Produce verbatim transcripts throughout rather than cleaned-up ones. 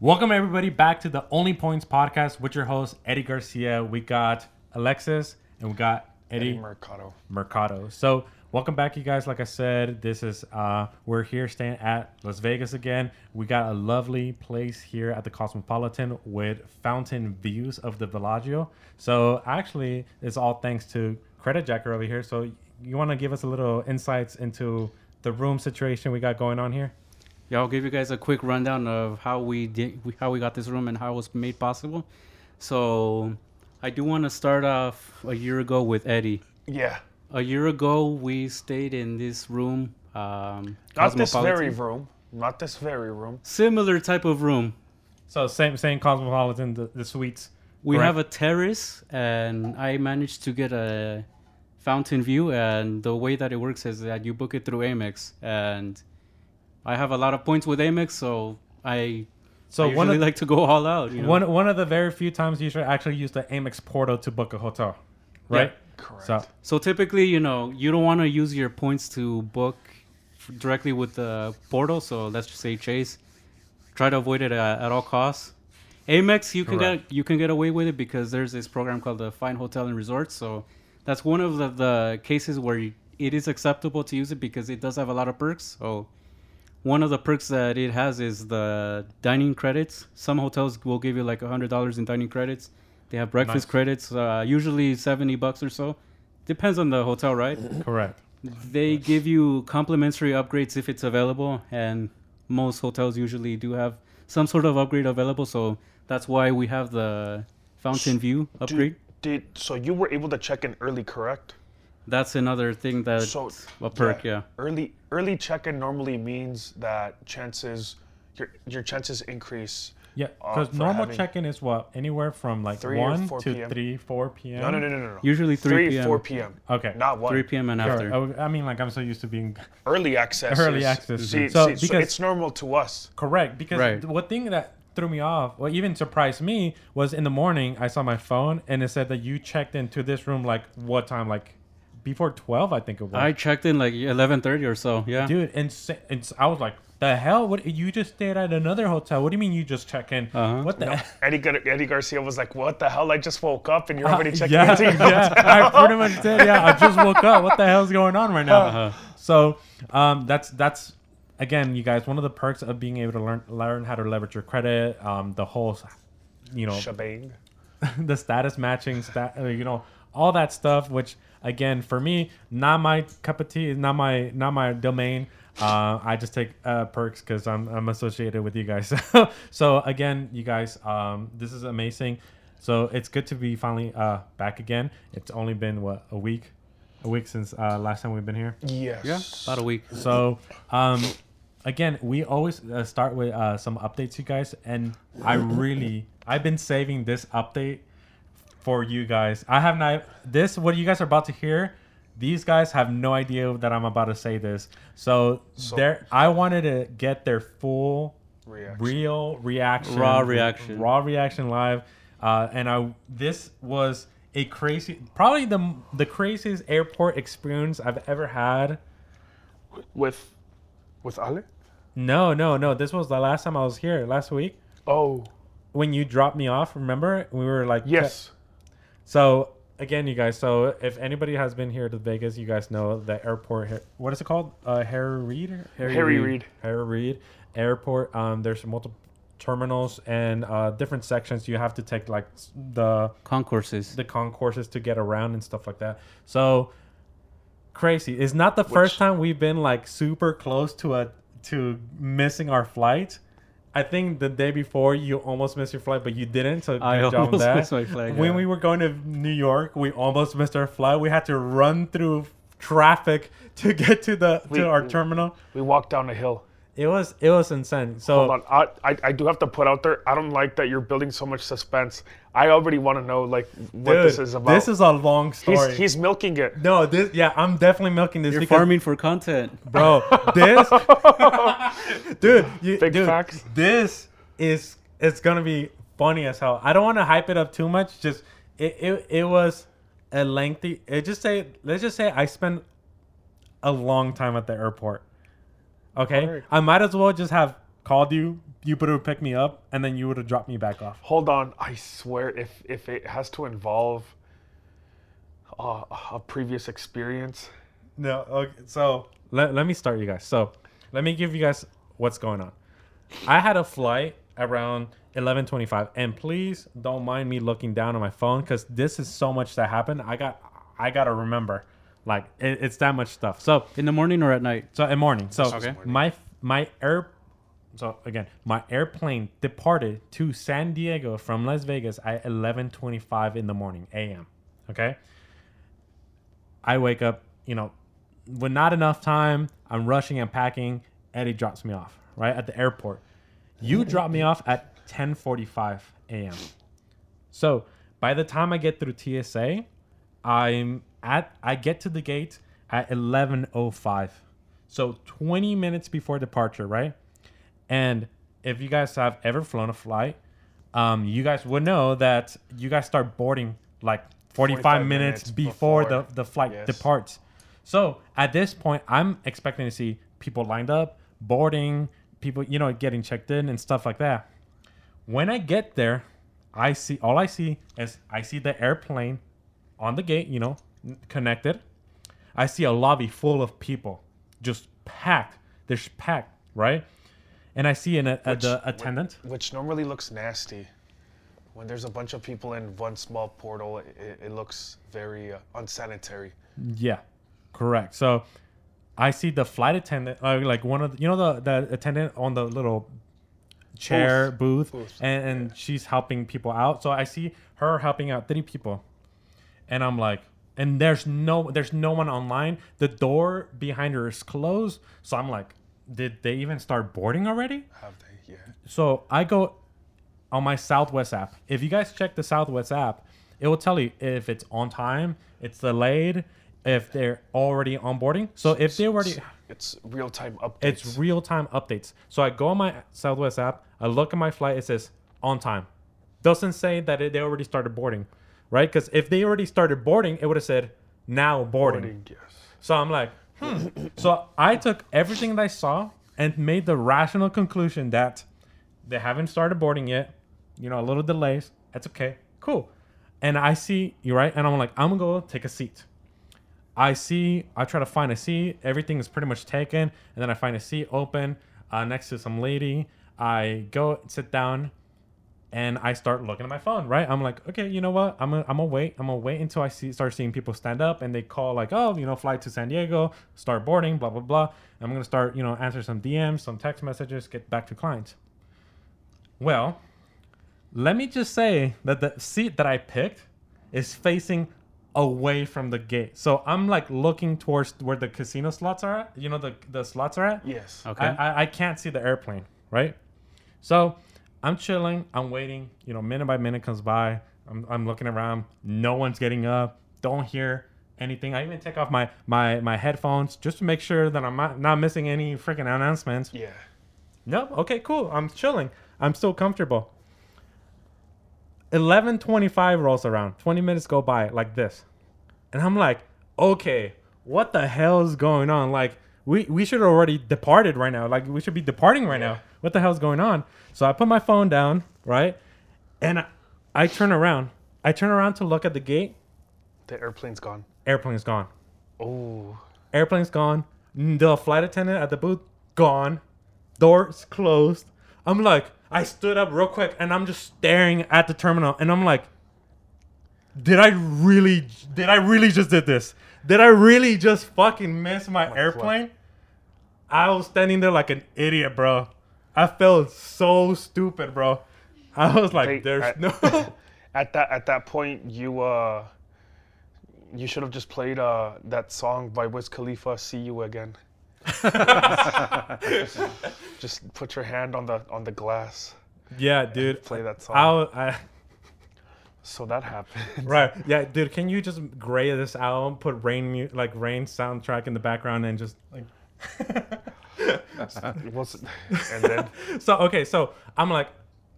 Welcome everybody back to the Only Points Podcast with your host Eddie Garcia. We got Alexis and we got Eddie, Eddie Mercado. Mercado. So welcome back, you guys. Like I said, this is uh, we're here staying at Las Vegas again. We got a lovely place here at the Cosmopolitan with fountain views of the Villaggio. So actually, it's all thanks to Credit Jacker over here. So you want to give us a little insights into the room situation we got going on here? Yeah, I'll give you guys a quick rundown of how we did, how we got this room and how it was made possible. So I do want to start off a year ago with Eddie. Yeah. A year ago, we stayed in this room. Um, not this very room. Not this very room. Similar type of room. So same same Cosmopolitan, the, the suites. We correct? Have a terrace, and I managed to get a fountain view. And the way that it works is that you book it through Amex. And I have a lot of points with Amex, so I... So I usually one of, like to go all out. You know? One one of the very few times you should actually use the Amex portal to book a hotel, right? Yeah. Correct. So, so typically, you know, you don't want to use your points to book directly with the portal. So let's just say Chase. Try to avoid it at, at all costs. Amex, you can correct. get you can get away with it because there's this program called the Fine Hotel and Resort. So that's one of the, the cases where you, it is acceptable to use it because it does have a lot of perks. So one of the perks that it has is the dining credits. Some hotels will give you like one hundred dollars in dining credits. They have breakfast nice. credits, uh, usually seventy bucks or so. Depends on the hotel, right? Correct. They yes. give you complimentary upgrades if it's available, and most hotels usually do have some sort of upgrade available, so that's why we have the Fountain View upgrade. Did, did So you were able to check in early, correct? That's another thing that's so, a perk, yeah. yeah. Early early check-in normally means that chances your your chances increase. Yeah, because uh, normal check-in is what? Anywhere from like one to p m three, four p.m.? No, no, no, no, no. Usually three, three p m four p m Okay. Not one. three p.m. and after. Sure. I mean, like I'm so used to being... Early access. Early access. See, so, see, because, so it's normal to us. Correct. Because right. what thing that threw me off, or even surprised me, was in the morning I saw my phone and it said that you checked into this room like what time? Like before twelve, I think it was. I checked in like eleven thirty or so, yeah. Dude, and, and I was like... The hell? What? You just stayed at another hotel. What do you mean you just check in? Uh-huh. What the no, Eddie, Eddie Garcia was like, what the hell? I just woke up and you're already uh, checking yeah, into your yeah, hotel. I pretty much did. Yeah, I just woke up. What the hell is going on right now? Uh-huh. So um, that's, that's again, you guys, one of the perks of being able to learn learn how to leverage your credit, um, the whole, you know, shebang, the status matching, stat, you know, all that stuff, which, again, for me, not my cup of tea, not my not my domain. Uh, I just take uh, perks because I'm I'm associated with you guys. So again, you guys, um, this is amazing. So it's good to be finally uh, back again. It's only been what a week, a week since uh, last time we've been here. Yes, yeah, about a week. So um, again, we always uh, start with uh, some updates, you guys. And I really, I've been saving this update for you guys. I have not this. What you guys are about to hear. These guys have no idea that I'm about to say this. So, so there, I wanted to get their full, reaction. real reaction, raw reaction, raw reaction live. Uh, and I, this was a crazy, probably the the craziest airport experience I've ever had. With, with Ale? No, no, no. This was the last time I was here last week. Oh, when you dropped me off, remember? We were like, yes. So. Again, you guys, so if anybody has been here to Vegas, you guys know the airport. What is it called? Uh, Harry Reid? Harry, Harry Reid. Reid. Harry Reid Airport. Um, there's multiple terminals and uh, different sections. You have to take like the concourses, the concourses to get around and stuff like that. So crazy. It's not the Which, first time we've been like super close to a to missing our flight. I think the day before you almost missed your flight, but you didn't. So I almost that. missed my flight. Yeah. When we were going to New York, we almost missed our flight. We had to run through traffic to get to the we, to our we, terminal. We walked down a hill. It was it was insane. So hold on, I, I I do have to put out there. I don't like that you're building so much suspense. I already want to know like what dude, this is about. This is a long story. He's, he's milking it. No, this yeah, I'm definitely milking this. You're because, farming for content, bro. This, dude, you, Big dude, facts. This is it's gonna be funny as hell. I don't want to hype it up too much. Just it it, it was a lengthy. It just say let's just say I spent a long time at the airport. Okay, right. I might as well just have called you, you would have picked me up, and then you would have dropped me back off. Hold on. I swear, if if it has to involve uh, a previous experience. No. Okay. So let, let me start, you guys. So let me give you guys what's going on. I had a flight around eleven twenty-five, and please don't mind me looking down on my phone because this is so much that happened. I got I got to remember. Like, it, it's that much stuff. So in the morning or at night? So in morning. So okay. my my air. So again, my airplane departed to San Diego from Las Vegas at eleven twenty-five in the morning a m. Okay. I wake up, you know, with not enough time. I'm rushing and packing. Eddie drops me off right at the airport. You drop me off at ten forty-five a m So by the time I get through T S A, I'm at I get to the gate at eleven oh five. So twenty minutes before departure, right? And if you guys have ever flown a flight, um, you guys would know that you guys start boarding like forty-five minutes before, before the, the flight yes. departs. So at this point, I'm expecting to see people lined up, boarding, people, you know, getting checked in and stuff like that. When I get there, I see all I see is I see the airplane on the gate, you know, connected. I see a lobby full of people, just packed. They're just packed, right? And I see an a, which, the attendant, which, which normally looks nasty. When there's a bunch of people in one small portal, it, it looks very uh, unsanitary. Yeah, correct. So I see the flight attendant, uh, like one of the, you know, the, the attendant on the little chair booth, booth, booth. and, and yeah. she's helping people out. So I see her helping out three people, and I'm like, and there's no, there's no one online. The door behind her is closed, so I'm like, did they even start boarding already? Have they? Yeah. So I go on my Southwest app. If you guys check the Southwest app, it will tell you if it's on time, it's delayed, if they're already onboarding. So if they already... It's real-time updates. It's real-time updates. So I go on my Southwest app. I look at my flight. It says on time. Doesn't say that it, they already started boarding, right? Because if they already started boarding, it would have said now boarding. boarding yes. So I'm like... Hmm. So I took everything that I saw and made the rational conclusion that they haven't started boarding yet. You know, a little delays. That's okay. Cool. And I see, you're right. And I'm like, I'm going to go take a seat. I see, I try to find a seat. Everything is pretty much taken. And then I find a seat open uh, next to some lady. I go sit down and I start looking at my phone, right? I'm like, okay, you know what? I'm gonna, I'm gonna wait. I'm gonna wait until I see start seeing people stand up and they call like, oh, you know, flight to San Diego, start boarding, blah, blah, blah. I'm gonna start, you know, answer some D Ms, some text messages, get back to clients. Well, let me just say that the seat that I picked is facing away from the gate. So I'm like looking towards where the casino slots are at. You know, the, the slots are at? Yes. Okay. I, I, I can't see the airplane, right? So... I'm chilling. I'm waiting. You know, minute by minute comes by. I'm I'm looking around. No one's getting up. Don't hear anything. I even take off my my, my headphones just to make sure that I'm not, not missing any freaking announcements. Yeah. No. Okay, cool. I'm chilling. I'm still comfortable. eleven twenty-five rolls around. twenty minutes go by like this. And I'm like, okay, what the hell is going on? Like, we, we should have already departed right now. Like, we should be departing right yeah. now. What the hell's going on? So I put my phone down, right? And I, I turn around. I turn around to look at the gate. The airplane's gone. Airplane's gone. Oh. Airplane's gone. The flight attendant at the booth, gone. Doors closed. I'm like, I stood up real quick, and I'm just staring at the terminal. And I'm like, did I really, did I really just did this? Did I really just fucking miss my, my airplane? Flight. I was standing there like an idiot, bro. I felt so stupid, bro. I was like, they, "There's at, no." At that at that point, you uh, you should have just played uh that song by Wiz Khalifa, "See You Again." just, just put your hand on the on the glass. Yeah, dude. Play that song. I, I, so that happened. Right. Yeah, dude. Can you just gray this out? Put rain like rain soundtrack in the background and just like. and then so okay so I'm like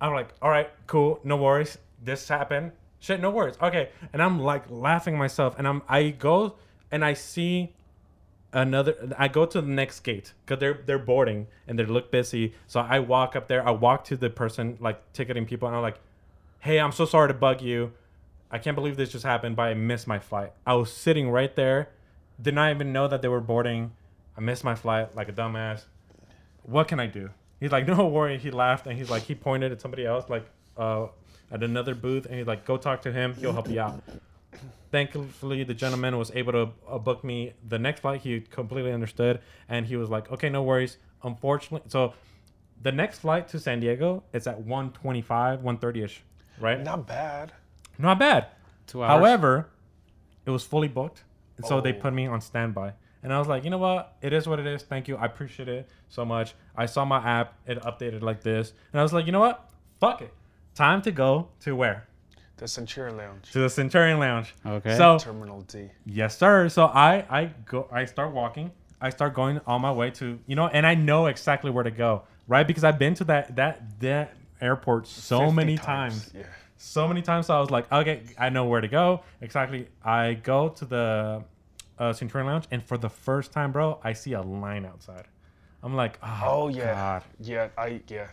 I'm like all right, cool, no worries, this happened, shit, no worries, okay. And I'm like laughing myself, and I'm I go and I see another, I go to the next gate because they're they're boarding and they look busy. So I walk up there. I walk to the person like ticketing people, and I'm like, "Hey, I'm so sorry to bug you. I can't believe this just happened, but I missed my flight. I was sitting right there. Did not even know that they were boarding. I missed my flight like a dumbass. What can I do?" He's like, "No worry." He laughed and he's like, he pointed at somebody else like uh, at another booth, and he's like, "Go talk to him. He'll help you out." Thankfully, the gentleman was able to uh, book me the next flight. He completely understood, and he was like, "Okay, no worries." Unfortunately, so the next flight to San Diego is at one twenty-five, one thirty-ish, right? Not bad. Not bad. Two hours. However, it was fully booked, and so oh. they put me on standby. And I was like, you know what? It is what it is. Thank you. I appreciate it so much. I saw my app. It updated like this. And I was like, you know what? Fuck it. Time to go to where? The Centurion Lounge. To the Centurion Lounge. Okay. So, Terminal D. Yes, sir. So I, I go. I start walking. I start going on my way to, you know, and I know exactly where to go, right? Because I've been to that that, that airport so many times. times. Yeah. So many times. So I was like, okay, I know where to go. Exactly. I go to the... Uh, Centurion Lounge, and for the first time, bro, I see a line outside. I'm like, oh, oh yeah, God. yeah, I yeah,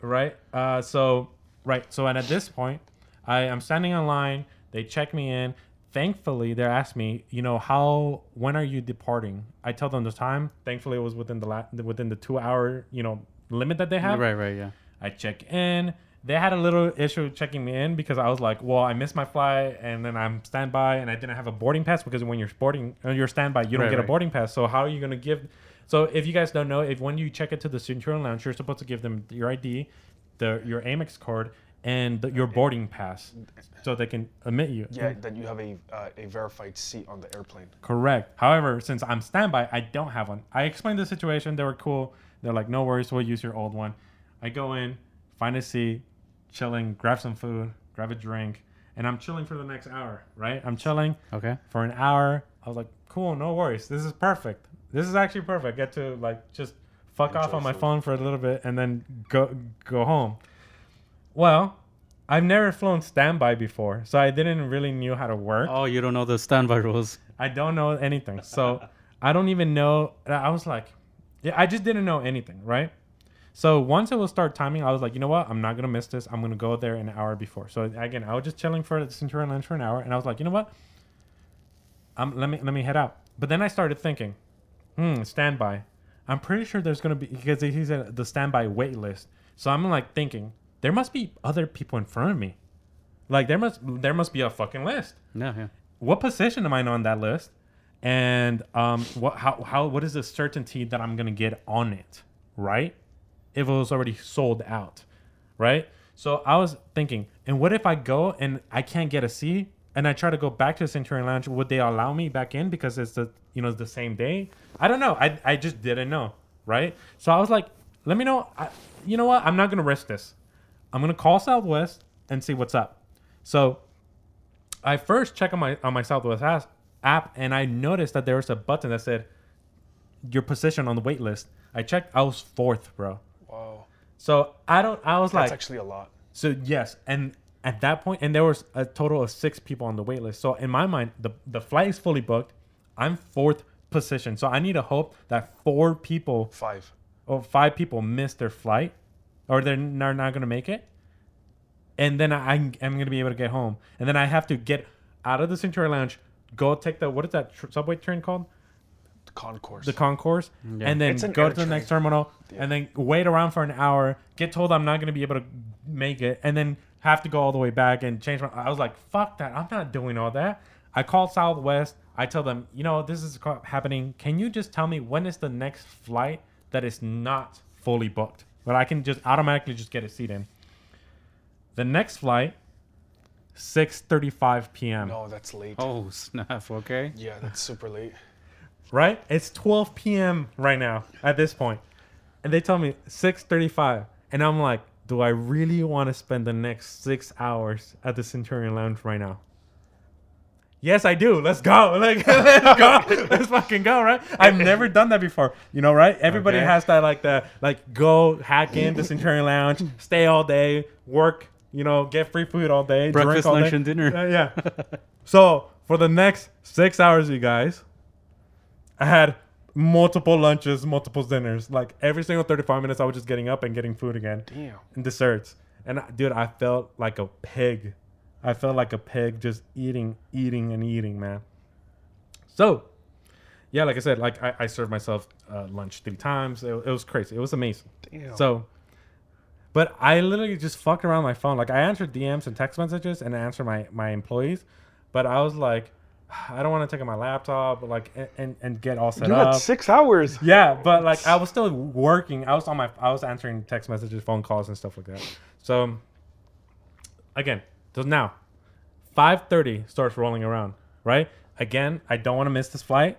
right. Uh, so right, so and at this point, I am standing in line. They check me in. Thankfully, they asked me, you know, how when are you departing? I tell them the time. Thankfully, it was within the la- within the two hour you know limit that they have. Right, right, yeah. I check in. They had a little issue checking me in because I was like, well, I missed my flight, and then I'm standby, and I didn't have a boarding pass because when you're boarding, you're standby, you don't right, get right. a boarding pass. So how are you going to give? So if you guys don't know, if when you check it to the Centurion Lounge, you're supposed to give them your I D, the your Amex card, and the, your boarding pass, so they can admit you. Yeah, that you have a uh, a verified seat on the airplane. Correct. However, since I'm standby, I don't have one. I explained the situation. They were cool. They're like, no worries, we'll use your old one. I go in, find a seat. Chilling, grab some food, grab a drink, and I'm chilling for the next hour, right? I'm chilling okay. for an hour. I was like, cool, no worries. This is perfect. This is actually perfect. Get to like just fuck Enjoy off on my food. phone for a little bit and then go go home. Well, I've never flown standby before, so I didn't really knew how to work. Oh, you don't know the standby rules. I don't know anything. So I don't even know. I was like, yeah, I just didn't know anything, right? So once it will start timing, I was like, you know what? I'm not going to miss this. I'm going to go there an hour before. So again, I was just chilling for the Centurion Lounge for an hour. And I was like, you know what? Um, let me let me head out. But then I started thinking, hmm, standby. I'm pretty sure there's going to be, because he said the standby wait list. So I'm like thinking, there must be other people in front of me. Like there must there must be a fucking list. Yeah, yeah. What position am I on that list? And um, what how how what is the certainty that I'm going to get on it, right? If it was already sold out, right? So I was thinking, and what if I go and I can't get a seat and I try to go back to the Centurion Lounge? Would they allow me back in because it's the you know the same day? I don't know. I I just didn't know, right? So I was like, let me know. I, you know what? I'm not going to risk this. I'm going to call Southwest and see what's up. So I first check on my on my Southwest app, and I noticed that there was a button that said your position on the wait list. I checked. I was fourth, bro. Wow. So I don't, I was That's like, That's actually a lot. So yes. And at that point, and there was a total of six people on the wait list. So in my mind, the, the flight is fully booked. I'm fourth position. So I need to hope that four people, five or five people miss their flight or they're not, not going to make it. And then I, I'm going to be able to get home. And then I have to get out of the Centurion Lounge, go take the, what is that tr- subway train called? Concourse. The concourse, yeah. And then an go to the train. next terminal, yeah. And then wait around for an hour. Get told I'm not going to be able to make it, and then have to go all the way back and change my. I was like, "Fuck that! I'm not doing all that." I called Southwest. I tell them, you know, this is happening. Can you just tell me when is the next flight that is not fully booked, but I can just automatically just get a seat in? The next flight, six thirty-five p.m. No, that's late. Oh snap! Okay. Yeah, that's super late. Right? It's twelve p.m. right now at this point. And they tell me six thirty-five. And I'm like, do I really want to spend the next six hours at the Centurion Lounge right now? Yes, I do. Let's go. Like, let's go. Let's fucking go, right? I've never done that before. You know, right? Everybody okay. has that, like, the, like, go hack in the Centurion Lounge, stay all day, work, you know, get free food all day. Breakfast, drink all lunch, day. and dinner. Uh, yeah. So, for the next six hours, you guys... I had multiple lunches, multiple dinners. Like every single thirty-five minutes, I was just getting up and getting food again. Damn. And desserts. And dude, I felt like a pig. I felt like a pig just eating, eating, and eating, man. So, yeah, like I said, like I, I served myself uh, lunch three times. It, it was crazy. It was amazing. Damn. So, but I literally just fucked around my phone. Like I answered D Ms and text messages and answered my, my employees. But I was like, I don't want to take out my laptop, but like and, and, and get all set you up. Six hours. Yeah, but like I was still working. I was on my. I was answering text messages, phone calls, and stuff like that. So, again, so now, five thirty starts rolling around. Right. Again, I don't want to miss this flight.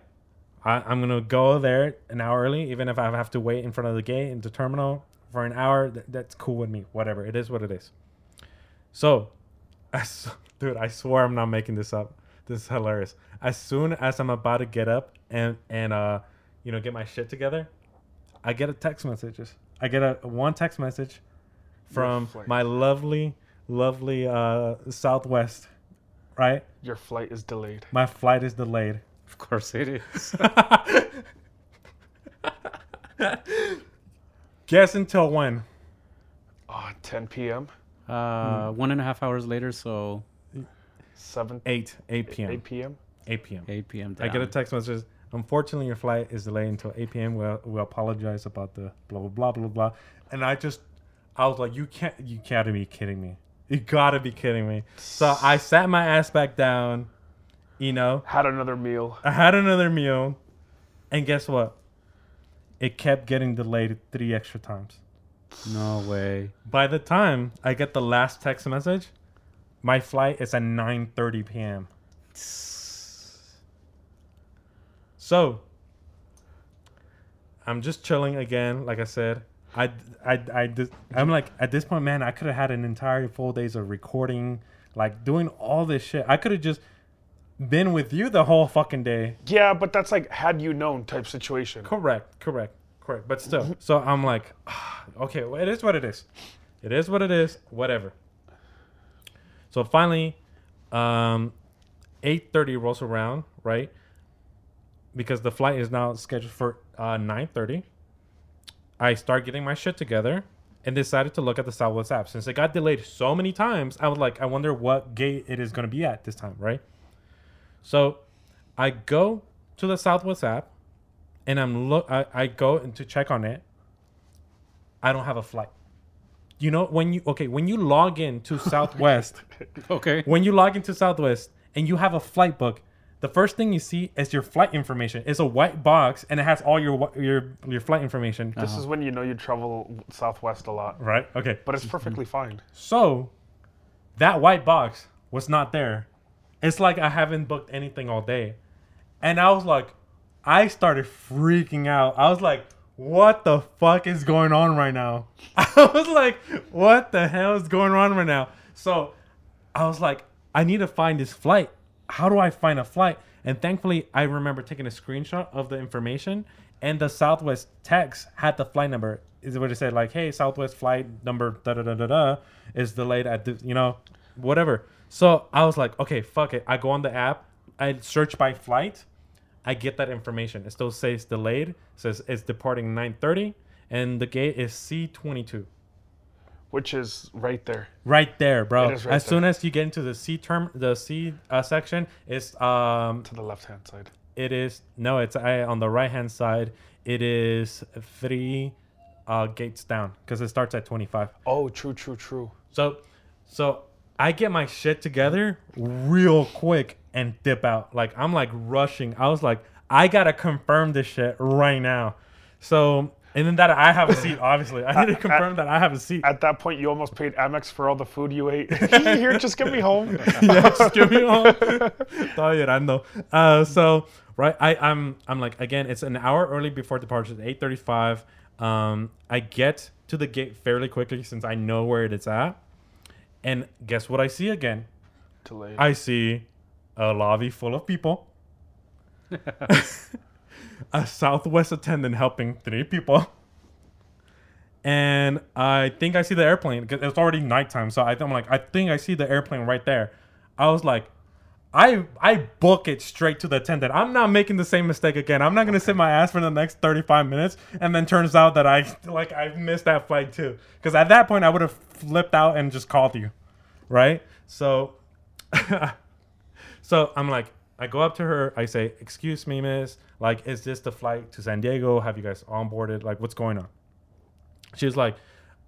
I, I'm gonna go there an hour early, even if I have to wait in front of the gate in the terminal for an hour. Th- that's cool with me. Whatever. It is what it is. So, I, dude, I swear I'm not making this up. This is hilarious. As soon as I'm about to get up and, and uh, you know, get my shit together, I get a text message. I get a one text message from my lovely, lovely uh, Southwest, right? Your flight is delayed. My flight is delayed. Of course it is. Guess until when? Oh, ten p.m. Uh, mm. One and a half hours later, so... Seven, eight, eight p m. Eight p m. Eight p m. Eight p m. I get a text message. Unfortunately, your flight is delayed until eight p m. We we'll, we we'll apologize about the blah blah blah blah blah. And I just, I was like, you can't, you gotta be kidding me. You gotta be kidding me. So I sat my ass back down. You know, had another meal. I had another meal, and guess what? It kept getting delayed three extra times. No way. By the time I get the last text message, my flight is at nine thirty p.m. So, I'm just chilling again. Like I said, I, I, I, I'm like, at this point, man, I could have had an entire full days of recording, like doing all this shit. I could have just been with you the whole fucking day. Yeah, but that's like, had you known type situation. Correct, correct, correct. But still, so I'm like, okay, well, it is what it is. It is what it is, whatever. So finally, um, eight thirty rolls around, right? Because the flight is now scheduled for uh, nine thirty. I start getting my shit together and decided to look at the Southwest app. Since it got delayed so many times, I was like, I wonder what gate it is going to be at this time, right? So I go to the Southwest app and I'm look. I, I go and to check on it. I don't have a flight. You know, when you, okay, when you log in to Southwest, okay, when you log into Southwest and you have a flight book, the first thing you see is your flight information. It's a white box and it has all your your your flight information. This uh-huh. is when you know you travel Southwest a lot. Right, okay. But it's perfectly fine. So, that white box was not there. It's like I haven't booked anything all day. And I was like, I started freaking out. I was like, what the fuck is going on right now? I was like, what the hell is going on right now? So I was like, I need to find this flight. How do I find a flight? And thankfully, I remember taking a screenshot of the information, and the Southwest text had the flight number. Is what it said, like, hey, Southwest flight number da da da da da is delayed at the, you know, whatever. So I was like, okay, fuck it. I go on the app, I search by flight. I get that information. It still says delayed. It says it's departing nine thirty, and the gate is C twenty-two. Which is right there. Right there, bro. Right as there. Soon as you get into the C term, the C uh, section, it's... Um, to the left-hand side. It is... No, it's I, on the right-hand side. It is three uh, gates down because it starts at twenty-five. Oh, true, true, true. So, so I get my shit together real quick and dip out. Like, I'm like rushing. I was like, I gotta confirm this shit right now. So, and then that I have a seat, obviously. I need to confirm at, that I have a seat. At that point, you almost paid Amex for all the food you ate. Here, just get me home. Yeah, just get me home. uh, so, right, I, I'm I'm like, again, it's an hour early before departure. It's eight thirty-five. Um, I get to the gate fairly quickly since I know where it is at. And guess what I see again? Delayed. I see... a lobby full of people. A Southwest attendant helping three people. And I think I see the airplane. It's already nighttime. So I'm like, I think I see the airplane right there. I was like, I I book it straight to the attendant. I'm not making the same mistake again. I'm not going to sit my ass for the next thirty-five minutes, and then turns out that I like I missed that flight too. Because at that point, I would have flipped out and just called you, right? So, so I'm like, I go up to her. I say, "Excuse me, miss. Like, is this the flight to San Diego? Have you guys onboarded? Like, what's going on?" She was like,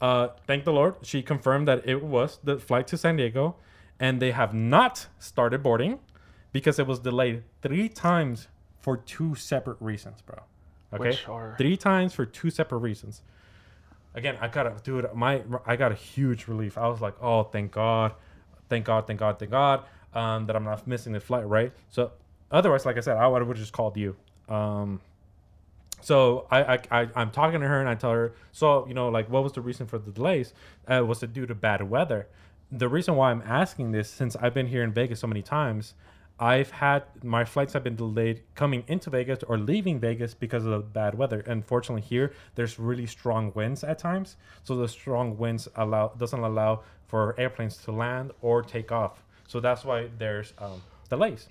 uh, "Thank the Lord." She confirmed that it was the flight to San Diego. And they have not started boarding because it was delayed three times for two separate reasons, bro. Okay, Which are... three times for two separate reasons. Again, I got a dude. My I got a huge relief. I was like, oh, thank God, thank God, thank God, thank God um, that I'm not missing the flight, right? So otherwise, like I said, I would have just called you. Um, so I, I I I'm talking to her and I tell her, so you know, like, what was the reason for the delays? Uh, was it due to bad weather? The reason why I'm asking this, since I've been here in Vegas so many times, I've had my flights have been delayed coming into Vegas or leaving Vegas because of the bad weather. Unfortunately, here there's really strong winds at times, so the strong winds allow doesn't allow for airplanes to land or take off. So that's why there's um, delays.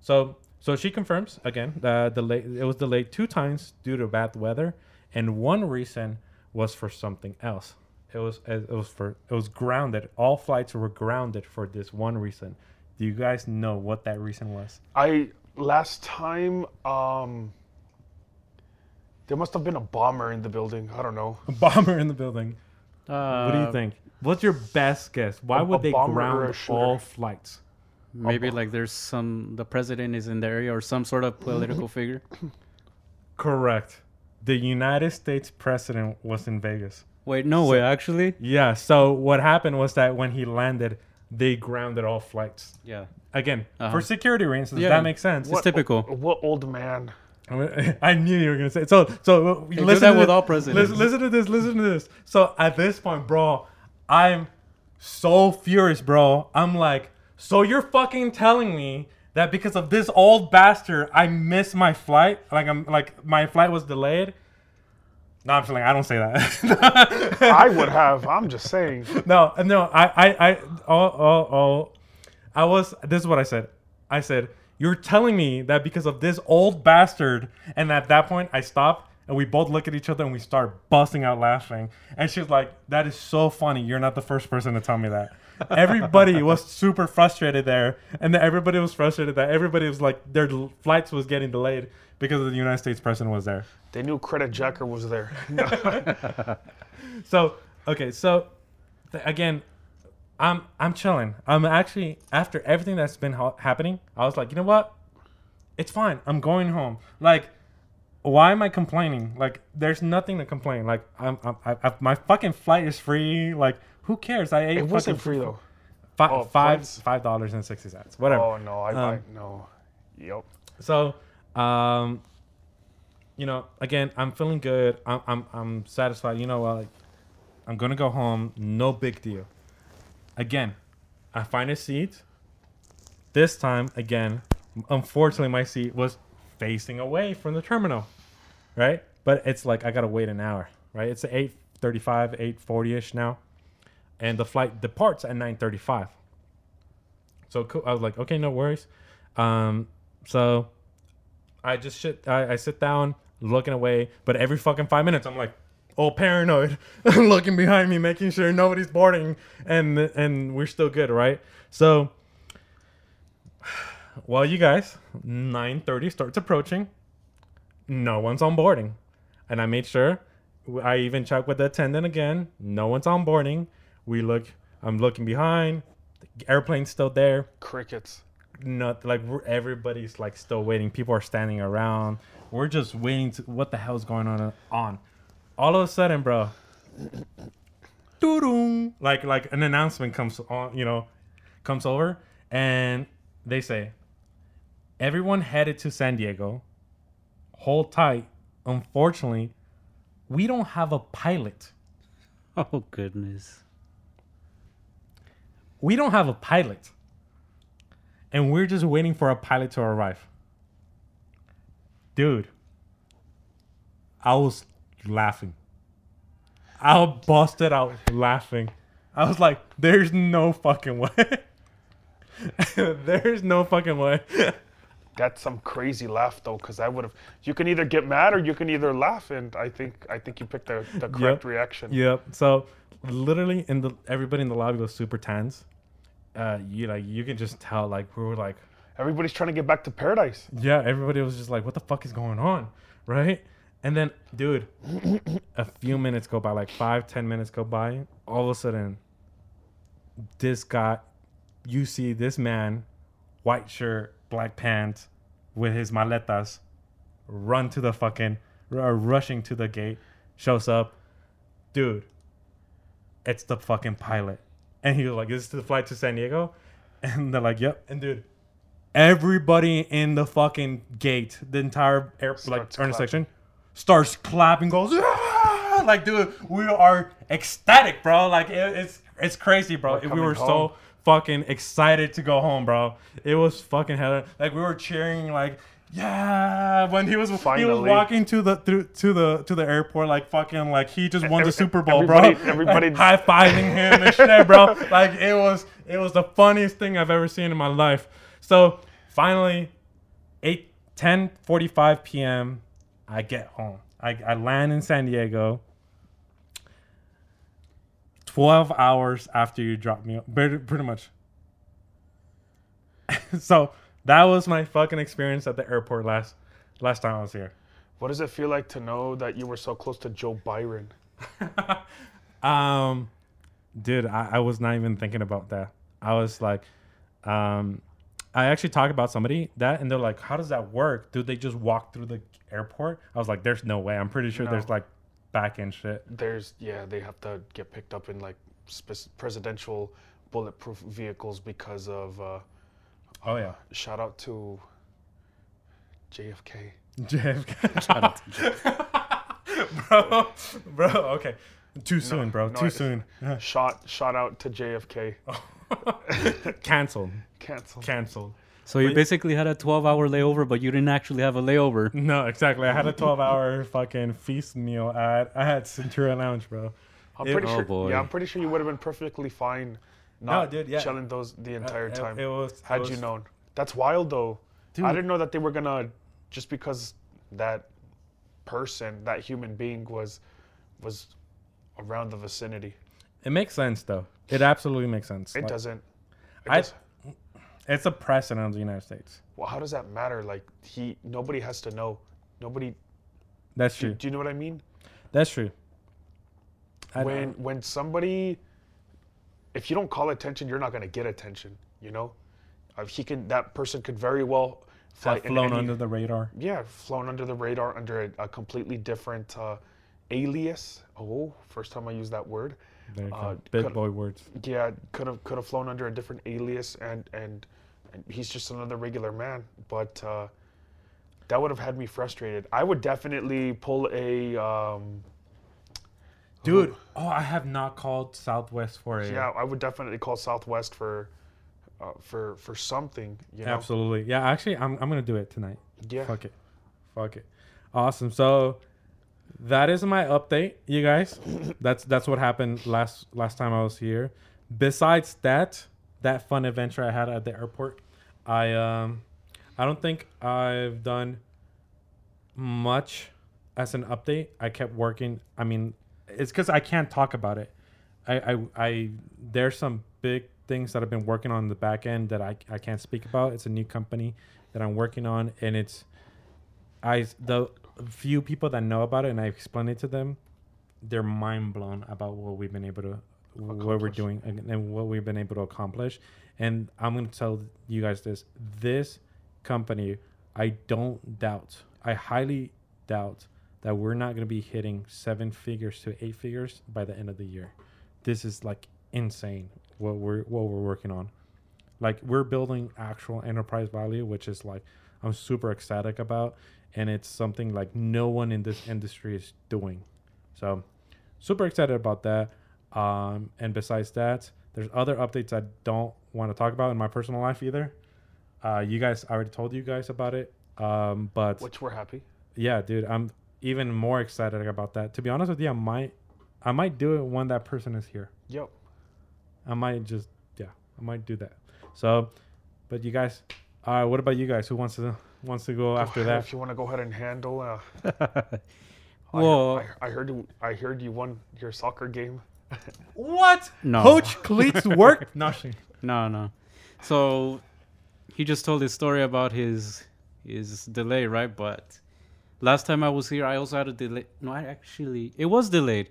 So so she confirms again that delay it was delayed two times due to bad weather, and one reason was for something else. It was it was for it was grounded. All flights were grounded for this one reason. Do you guys know what that reason was? I last time um, there must have been a bomber in the building. I don't know. A bomber in the building. Uh, what do you think? What's your best guess? Why a, would a they ground all flights? Maybe like there's some the president is in the area or some sort of political figure. Correct. The United States president was in Vegas. Wait, no way, actually? Yeah, so what happened was that when he landed, they grounded all flights. Yeah. Again, uh-huh. for security reasons, yeah. That makes sense. What, it's typical. What old man? I, mean, I knew you were going to say it. So, so listen, do that to with this. All presidents. Listen, listen to this, listen to this. So at this point, bro, I'm so furious, bro. I'm like, so you're fucking telling me that because of this old bastard, I missed my flight? Like, I'm like my flight was delayed? No, I'm feeling. I don't say that. I would have. I'm just saying. No, no. I, I, I. Oh, oh, oh. I was. This is what I said. I said, "You're telling me that because of this old bastard." And at that point, I stopped, and we both look at each other, and we start busting out laughing. And she's like, "That is so funny. You're not the first person to tell me that." Everybody was super frustrated there, and everybody was frustrated that everybody was like their flights was getting delayed because of the United States president was there. They knew Credit Jacker was there. So okay, so th- again, I'm I'm chilling. I'm actually after everything that's been ha- happening, I was like, you know what? It's fine. I'm going home. Like, why am I complaining? Like, there's nothing to complain. Like, I'm, I'm I, I, my fucking flight is free. Like, who cares? I ate. It wasn't free though. Fi- oh, five five dollars and sixty cents. Whatever. Oh no, I um, might no. Yep. So. Um, you know, again, I'm feeling good. I'm, I'm, I'm satisfied. You know what? Like, I'm gonna go home. No big deal. Again, I find a seat. This time, again, unfortunately, my seat was facing away from the terminal, right? But it's like I gotta wait an hour, right? It's eight thirty-five, eight forty ish now, and the flight departs at nine thirty-five. So cool. I was like, okay, no worries. Um, so. I just shit. I, I sit down, looking away, but every fucking five minutes, I'm like, oh, paranoid, looking behind me, making sure nobody's boarding, and and we're still good, right? So, well, you guys, nine thirty starts approaching. No one's onboarding, and I made sure. I even checked with the attendant again. No one's onboarding. We look. I'm looking behind. The airplane's still there. Crickets. Not like we're, everybody's like still waiting. People are standing around. We're just waiting to what the hell's going on on. All of a sudden, bro, like like an announcement comes on, you know, comes over, and they say, everyone headed to San Diego. Hold tight. Unfortunately, we don't have a pilot. Oh goodness. We don't have a pilot. And we're just waiting for a pilot to arrive. Dude, I was laughing. I busted out laughing. I was like, there's no fucking way. There's no fucking way. That's some crazy laugh though, because I would have. You can either get mad or you can either laugh, and I think I think you picked the, the correct yep. reaction. Yep. So literally, in the everybody in the lobby was super tense. Uh, you like you can just tell like we were like everybody's trying to get back to paradise. Yeah, everybody was just like, what the fuck is going on, right? And then, dude, a few minutes go by, like five, ten minutes go by. All of a sudden, this guy, you see this man, white shirt, black pants, with his maletas, run to the fucking, r- rushing to the gate, shows up. Dude, it's the fucking pilot. And he was like, this is the flight to San Diego? And they're like, yep. And dude, everybody in the fucking gate, the entire air, like intersection, starts clapping, goes, ah! Like, dude, we are ecstatic, bro. Like, it, it's it's crazy, bro. We're we were home. so fucking excited to go home, bro. It was fucking hell. Like, we were cheering, like, yeah. When he was Finally. he was walking to the through, to the to the airport, like fucking, like he just won Every, the Super Bowl, everybody, bro. Everybody like, high fiving him and shit, bro. Like, it was it was the funniest thing I've ever seen in my life. So finally, eight ten forty five p.m. I get home. I, I land in San Diego. Twelve hours after you dropped me, pretty much. So that was my fucking experience at the airport last last time I was here. What does it feel like to know that you were so close to Joe Byron? um, dude, I, I was not even thinking about that. I was like, um, I actually talked about somebody that, and they're like, "How does that work? Do they just walk through the airport?" I was like, there's no way. I'm pretty sure no. there's like back end shit. There's yeah, they have to get picked up in like sp- presidential bulletproof vehicles because of uh oh yeah. Uh, shout out to J F K. J F K. Shout out to J F K. Bro. Bro, okay. Too soon, no, bro. No, Too I, soon. Shot shout out to J F K. Canceled. Canceled. Canceled. So you basically had a twelve-hour layover, but you didn't actually have a layover. No, exactly. I had a twelve-hour fucking feast meal at I had Centurion Lounge, bro. I'm it, pretty oh sure. Boy. Yeah, I'm pretty sure you would have been perfectly fine. Not no, dude, yeah. chilling those the entire uh, time. It, it was had it was, you known. That's wild, though. Dude. I didn't know that they were gonna just because that person, that human being, was was around the vicinity. It makes sense, though. It absolutely makes sense. It like, doesn't. It I. Doesn't. It's a precedent of the United States. Well, how does that matter? Like, he, nobody has to know. Nobody. That's true. Do, do you know what I mean? That's true. I when know. when somebody, if you don't call attention, you're not going to get attention. You know, if he can. That person could very well fly have flown any, under the radar. Yeah, flown under the radar under a, a completely different uh, alias. Oh, first time I used that word. Uh, Big boy words. Yeah, could have could have flown under a different alias, and, and and he's just another regular man. But uh, that would have had me frustrated. I would definitely pull a. Um, Dude, ooh. oh, I have not called Southwest for a. Yeah, I would definitely call Southwest for, uh, for for something. You know? Absolutely. Yeah, actually, I'm I'm gonna do it tonight. Yeah. Fuck it, fuck it. Awesome. So. That is my update, you guys. That's that's what happened last last time I was here. Besides that, that fun adventure I had at the airport, I um, I don't think I've done much as an update. I kept working. I mean, it's because I can't talk about it. I, I I there's some big things that I've been working on in the back end that I I can't speak about. It's a new company that I'm working on, and it's I the. few people that know about it, and I explain it to them, they're mind blown about what we've been able to accomplish. What we're doing and, and what we've been able to accomplish. And I'm going to tell you guys this this company, I don't doubt I highly doubt that we're not going to be hitting seven figures to eight figures by the end of the year. This is like insane what we're what we're working on. Like, we're building actual enterprise value, which is like I'm super ecstatic about. And it's something like no one in this industry is doing. So super excited about that. Um, and besides that, there's other updates I don't want to talk about in my personal life either. Uh, you guys, I already told you guys about it. Um, but which we're happy. Yeah, dude, I'm even more excited about that. To be honest with you, I might, I might do it when that person is here. Yep. I might just, yeah, I might do that. So But you guys, uh, what about you guys? Who wants to wants to go, go after ahead, that? If you want to go ahead and handle. Uh, Whoa! I, I, I heard I heard you won your soccer game. What? No. Coach Cleats worked nothing. No, no. So he just told his story about his his delay, right? But last time I was here, I also had a delay. No, I actually it was delayed.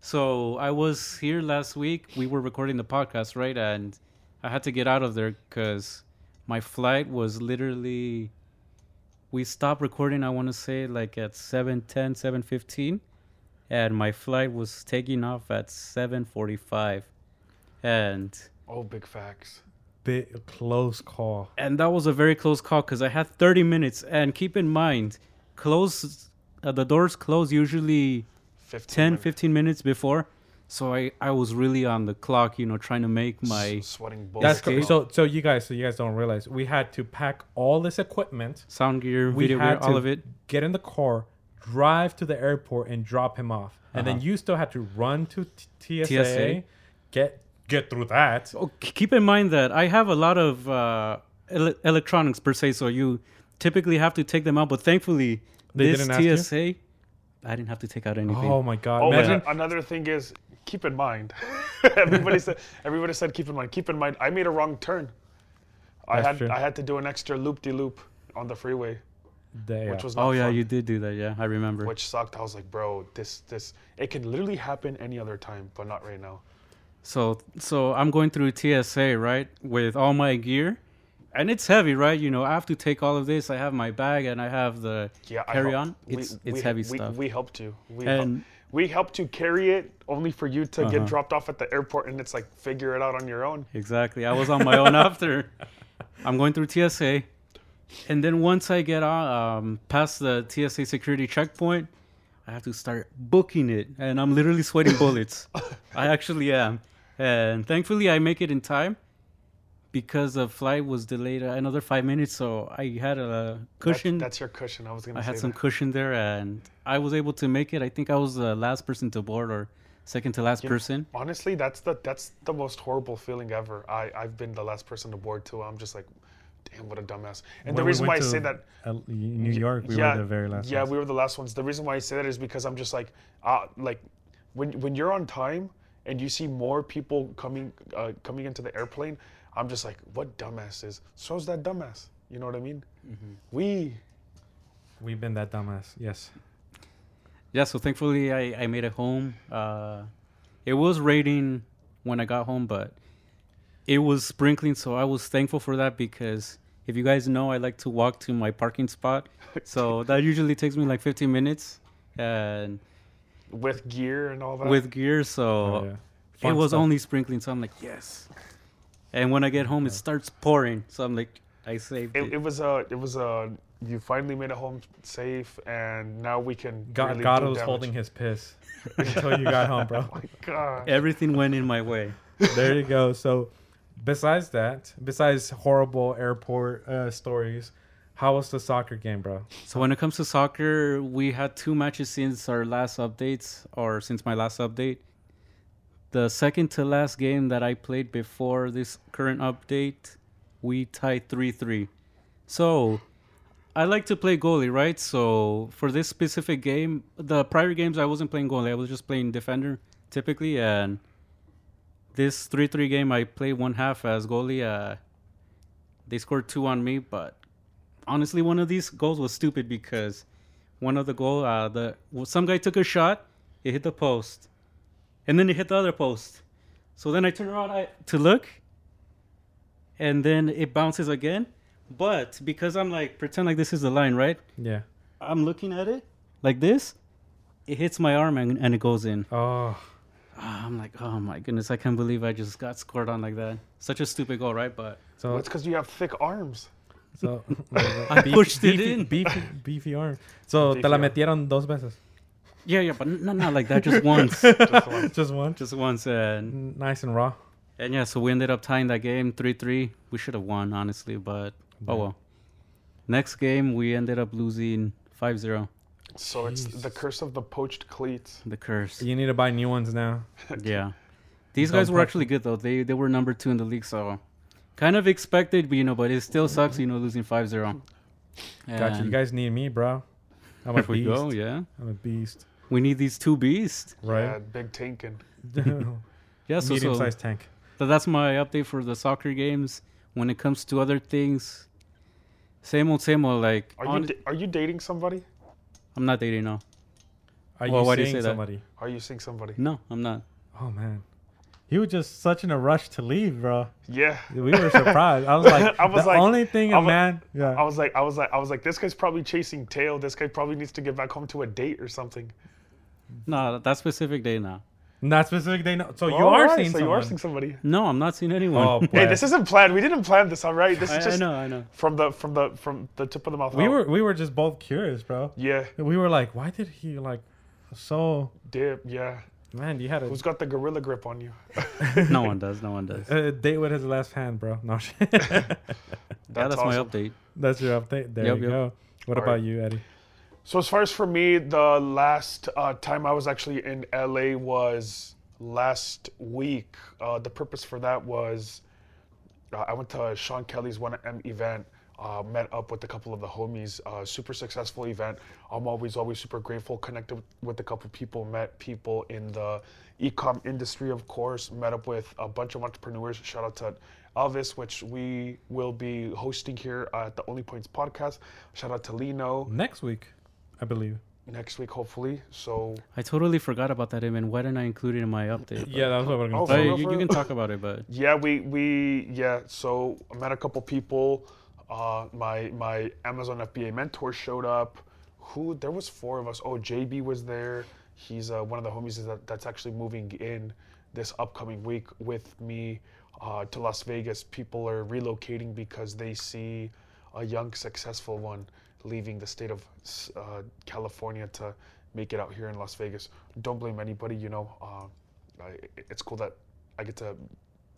So I was here last week. We were recording the podcast, right? And I had to get out of there because my flight was literally. We stopped recording, I want to say, like at seven ten, seven fifteen. And my flight was taking off at seven forty-five. And... Oh, big facts. Big, close call. And that was a very close call because I had thirty minutes. And keep in mind, close uh, the doors close usually fifteen ten, minutes. fifteen minutes before. So I, I was really on the clock, you know, trying to make my... Sweating balls. That's cool. So, so you guys, so you guys don't realize, we had to pack all this equipment. Sound gear, we video gear, all of it. Get in the car, drive to the airport, and drop him off. And uh-huh. then you still had to run to T S A, T S A. Get get through that. Oh, keep in mind that I have a lot of uh, ele- electronics per se, so you typically have to take them out. But thankfully, they this didn't T S A... You? I didn't have to take out anything. Oh my God! Oh, Imagine. Another thing is keep in mind. everybody said. Everybody said keep in mind. Keep in mind. I made a wrong turn. That's I had true. I had to do an extra loop de loop on the freeway, Damn. which was not oh yeah, fun. You did do that. Yeah, I remember. Which sucked. I was like, bro, this this it can literally happen any other time, but not right now. So so I'm going through T S A, right, with all my gear. And it's heavy, right? You know, I have to take all of this. I have my bag and I have the yeah, carry-on. It's we, it's we, heavy we, stuff. We helped you. We, and help, we helped you carry it only for you to uh-huh. get dropped off at the airport. And it's like, figure it out on your own. Exactly. I was on my own after. I'm going through T S A. And then once I get um, past the T S A security checkpoint, I have to start booking it. And I'm literally sweating bullets. I actually am. And thankfully, I make it in time. Because the flight was delayed another five minutes, so I had a cushion. That, that's your cushion. I was gonna. I say had that. some cushion there, and I was able to make it. I think I was the last person to board, or second to last you person. Know, honestly, that's the that's the most horrible feeling ever. I I've been the last person to board too. I'm just like, damn, what a dumbass. And when the reason we why I say that L- New York, we yeah, were the very last. Yeah, ones. we were the last ones. The reason why I say that is because I'm just like, uh, like, when when you're on time and you see more people coming uh, coming into the airplane. I'm just like, what dumbass is? So's that dumbass. You know what I mean? Mm-hmm. We. We've been that dumbass. Yes. Yeah. So thankfully, I, I made it home. Uh, it was raining when I got home, but it was sprinkling. So I was thankful for that because if you guys know, I like to walk to my parking spot. So that usually takes me like fifteen minutes. And with gear and all that? With gear. So oh, yeah. it Fun was stuff. only sprinkling. So I'm like, yes. And when I get home, it starts pouring. So I'm like, I saved it. It, it was a, it was a. You finally made it home safe, and now we can. God, really God was holding his piss until you got home, bro. Oh my God. Everything went in my way. There you go. So, besides that, besides horrible airport uh, stories, how was the soccer game, bro? So when it comes to soccer, we had two matches since our last updates, or since my last update. The second to last game that I played before this current update, we tied three three. So, I like to play goalie, right? So, for this specific game, the prior games I wasn't playing goalie. I was just playing defender, typically. And this three three game, I played one half as goalie. Uh, they scored two on me, but honestly, one of these goals was stupid because one of the goal, uh, the well, some guy took a shot, it hit the post. And then it hit the other post. So then I turn around I, to look. And then it bounces again. But because I'm like, pretend like this is the line, right? Yeah. I'm looking at it like this. It hits my arm and, and it goes in. Oh. I'm like, oh my goodness. I can't believe I just got scored on like that. Such a stupid goal, right? But so well, it's because you have thick arms. So I beefy, pushed it beefy, in. Beefy, beefy arm. So beefy te la arm. Metieron dos veces. Yeah, yeah, but not, not like that, just once. just once. Just once? Just once. And nice and raw. And yeah, so we ended up tying that game three three. We should have won, honestly, but yeah. oh well. Next game, we ended up losing five zero. So Jeez. It's the curse of the poached cleats. The curse. You need to buy new ones now. Yeah. These guys were actually good, though. They they were number two in the league, so kind of expected, but, you know, but it still sucks, you know, losing five zero. Gotcha. You guys need me, bro. I'm a beast. We go, yeah. I'm a beast. We need these two beasts. Right. Yeah, big tanking. Yeah, so, medium-sized so, tank. So that's my update for the soccer games. When it comes to other things, same old, same old. Like, are you, da- are you dating somebody? I'm not dating, no. Are well, you seeing you somebody? That? Are you seeing somebody? No, I'm not. Oh, man. He was just such in a rush to leave, bro. Yeah. We were surprised. I was like, I was the like, only thing, a man. Yeah. I was like, I was like, I was like, this guy's probably chasing tail. This guy probably needs to get back home to a date or something. No, that specific day, no. Not specific day, no. So oh, you are right. seeing so someone. You are seeing somebody. No, I'm not seeing anyone. Oh, hey, this isn't planned. We didn't plan this, all right? This is I, just I know, I know. From the from the from the tip of the mouth. We out. were we were just both curious, bro. Yeah. We were like, why did he like so dip? Yeah. Man, you had a... Who's got the gorilla grip on you? No one does. No one does. Uh, date with his left hand, bro. No shit. that's yeah, that's awesome. My update. That's your update. There yep, you yep. go. What all about right. you, Eddie? So as far as for me, the last uh, time I was actually in L A was last week. Uh, the purpose for that was uh, I went to Sean Kelly's one M event, uh, met up with a couple of the homies, uh, super successful event. I'm always, always super grateful, connected with, with a couple people, met people in the e-com industry, of course, met up with a bunch of entrepreneurs. Shout out to Elvis, which we will be hosting here at the Only Points Podcast. Shout out to Lino. Next week. I believe. Next week, hopefully. So I totally forgot about that, Evan. Why didn't I include it in my update? Yeah, that's what we're going to talk about. You, you can talk about it, but... Yeah, we... we yeah, so I met a couple people. Uh, my my Amazon F B A mentor showed up. Who? There was four of us. Oh, J B was there. He's uh, one of the homies that, that's actually moving in this upcoming week with me uh, to Las Vegas. People are relocating because they see a young, successful one leaving the state of uh, California to make it out here in Las Vegas. Don't blame anybody, you know. Uh, I, it's cool that I get to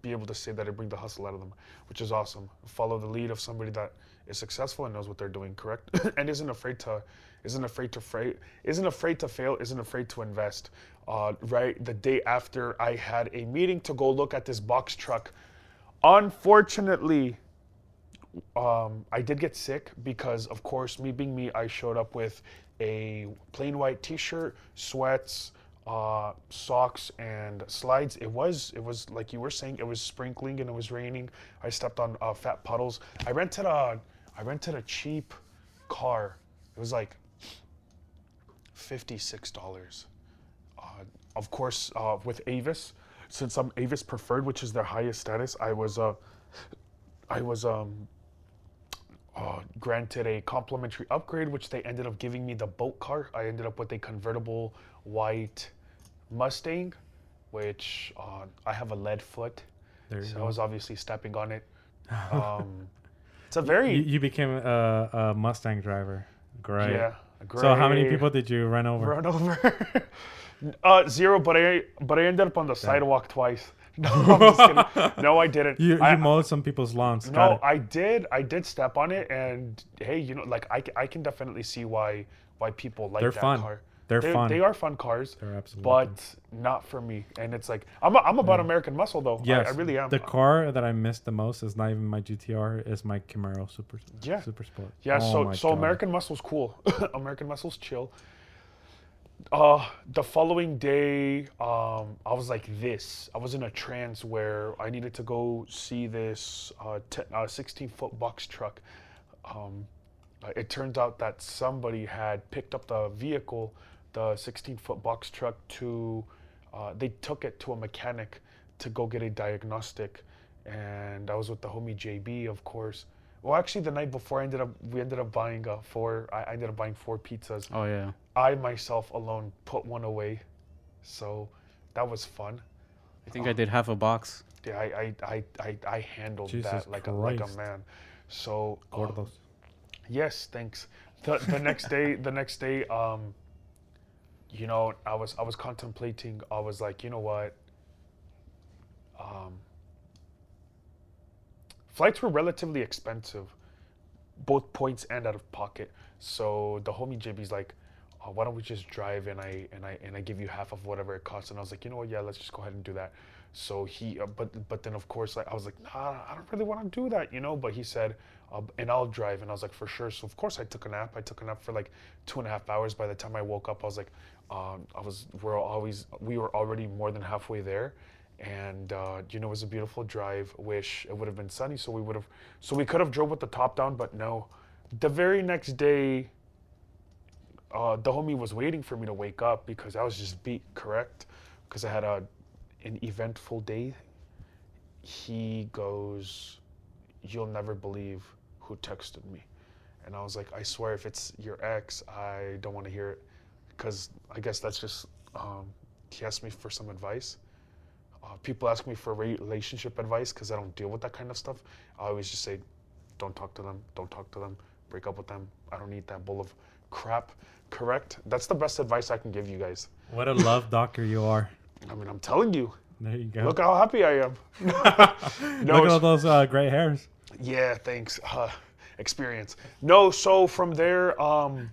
be able to say that I bring the hustle out of them, which is awesome. Follow the lead of somebody that is successful and knows what they're doing, correct? And isn't afraid to, isn't afraid to fra- isn't afraid to fail, isn't afraid to invest. Uh, right, the day after I had a meeting to go look at this box truck. Unfortunately, Um, I did get sick because, of course, me being me, I showed up with a plain white T-shirt, sweats, uh, socks, and slides. It was, it was like you were saying, it was sprinkling and it was raining. I stepped on uh, fat puddles. I rented a, I rented a cheap car. It was like fifty-six dollars. Uh, of course, uh, with Avis, since I'm Avis preferred, which is their highest status, I was uh, I was um. Uh, granted a complimentary upgrade, which they ended up giving me the boat car. I ended up with a convertible white Mustang, which uh, I have a lead foot, there so go. I was obviously stepping on it. Um, it's a very... You, you became a, a Mustang driver. Great. Yeah. Great. So how many people did you run over? Run over? uh, zero, but I, but I ended up on the Damn. sidewalk twice. No, I'm just kidding. No, I didn't. You, you I, mowed some people's lawns. No, I did. I did step on it, and hey, you know, like I, I can definitely see why why people like They're that fun. car. They're, They're fun. They are fun cars. They're absolutely but fun. Not for me. And it's like I'm a, I'm about yeah. American muscle though. Yes, I, I really am. The car that I miss the most is not even my G T R. It's my Camaro Super. Yeah. Super Sport. Yeah. Oh so so God. American muscle's cool. American muscle's chill. Uh, the following day, um, I was like this. I was in a trance where I needed to go see this uh, t- uh, sixteen-foot box truck. Um, it turns out that somebody had picked up the vehicle, the sixteen-foot box truck, to uh, they took it to a mechanic to go get a diagnostic. And I was with the homie J B, of course. Well, actually, the night before, I ended up we ended up buying uh, four. I ended up buying four pizzas. Oh yeah. I myself alone put one away, so that was fun. I think uh, I did half a box. Yeah, I I I I, I handled Jesus that like Christ. a like a man. So. Gordos. Uh, yes, thanks. The, the next day, the next day, um, you know, I was I was contemplating. I was like, you know what. Um. Flights were relatively expensive, both points and out of pocket. So the homie J B's like, oh, "Why don't we just drive and I and I and I give you half of whatever it costs?" And I was like, "You know what? Yeah, let's just go ahead and do that." So he, uh, but but then of course, like I was like, nah, I don't really want to do that, you know. But he said, uh, and I'll drive, and I was like, for sure. So of course, I took a nap. I took a nap for like two and a half hours. By the time I woke up, I was like, um, I was, we're always, we were already more than halfway there, and uh, you know, it was a beautiful drive. Wish it would have been sunny, so we would have, so we could have drove with the top down, but no. The very next day, uh, the homie was waiting for me to wake up because I was just beat, correct? Because I had a. an eventful day. He goes, "You'll never believe who texted me." And I was like, I swear if it's your ex, I don't want to hear it. Because I guess that's just, um, he asked me for some advice. Uh, people ask me for relationship advice because I don't deal with that kind of stuff. I always just say, don't talk to them, don't talk to them, break up with them. I don't need that bowl of crap, correct? That's the best advice I can give you guys. What a love doctor you are. I mean, I'm telling you. There you go. Look how happy I am. No, look at all those uh, gray hairs. Yeah, thanks. Uh, experience. No, so from there, um,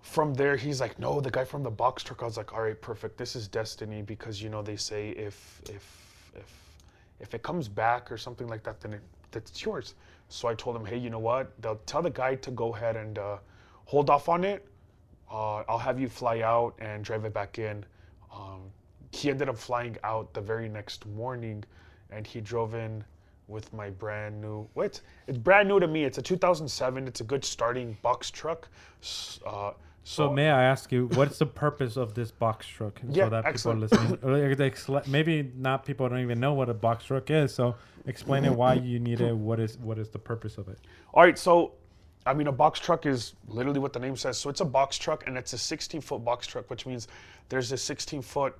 from there, he's like, no, the guy from the box truck. I was like, all right, perfect. This is destiny because, you know, they say if if if if it comes back or something like that, then it, that's yours. So I told him, hey, you know what? They'll tell the guy to go ahead and uh, hold off on it. Uh, I'll have you fly out and drive it back in. Um, he ended up flying out the very next morning, and he drove in with my brand new, what? It's brand new to me. It's a two thousand seven. It's a good starting box truck. Uh, so, so may I ask you, what's the purpose of this box truck? Yeah, so that excellent. People are listening, maybe not people don't even know what a box truck is. So explain it, why you need it. What is, what is the purpose of it? All right. So, I mean, a box truck is literally what the name says. So it's a box truck, and it's a sixteen-foot box truck, which means there's a sixteen-foot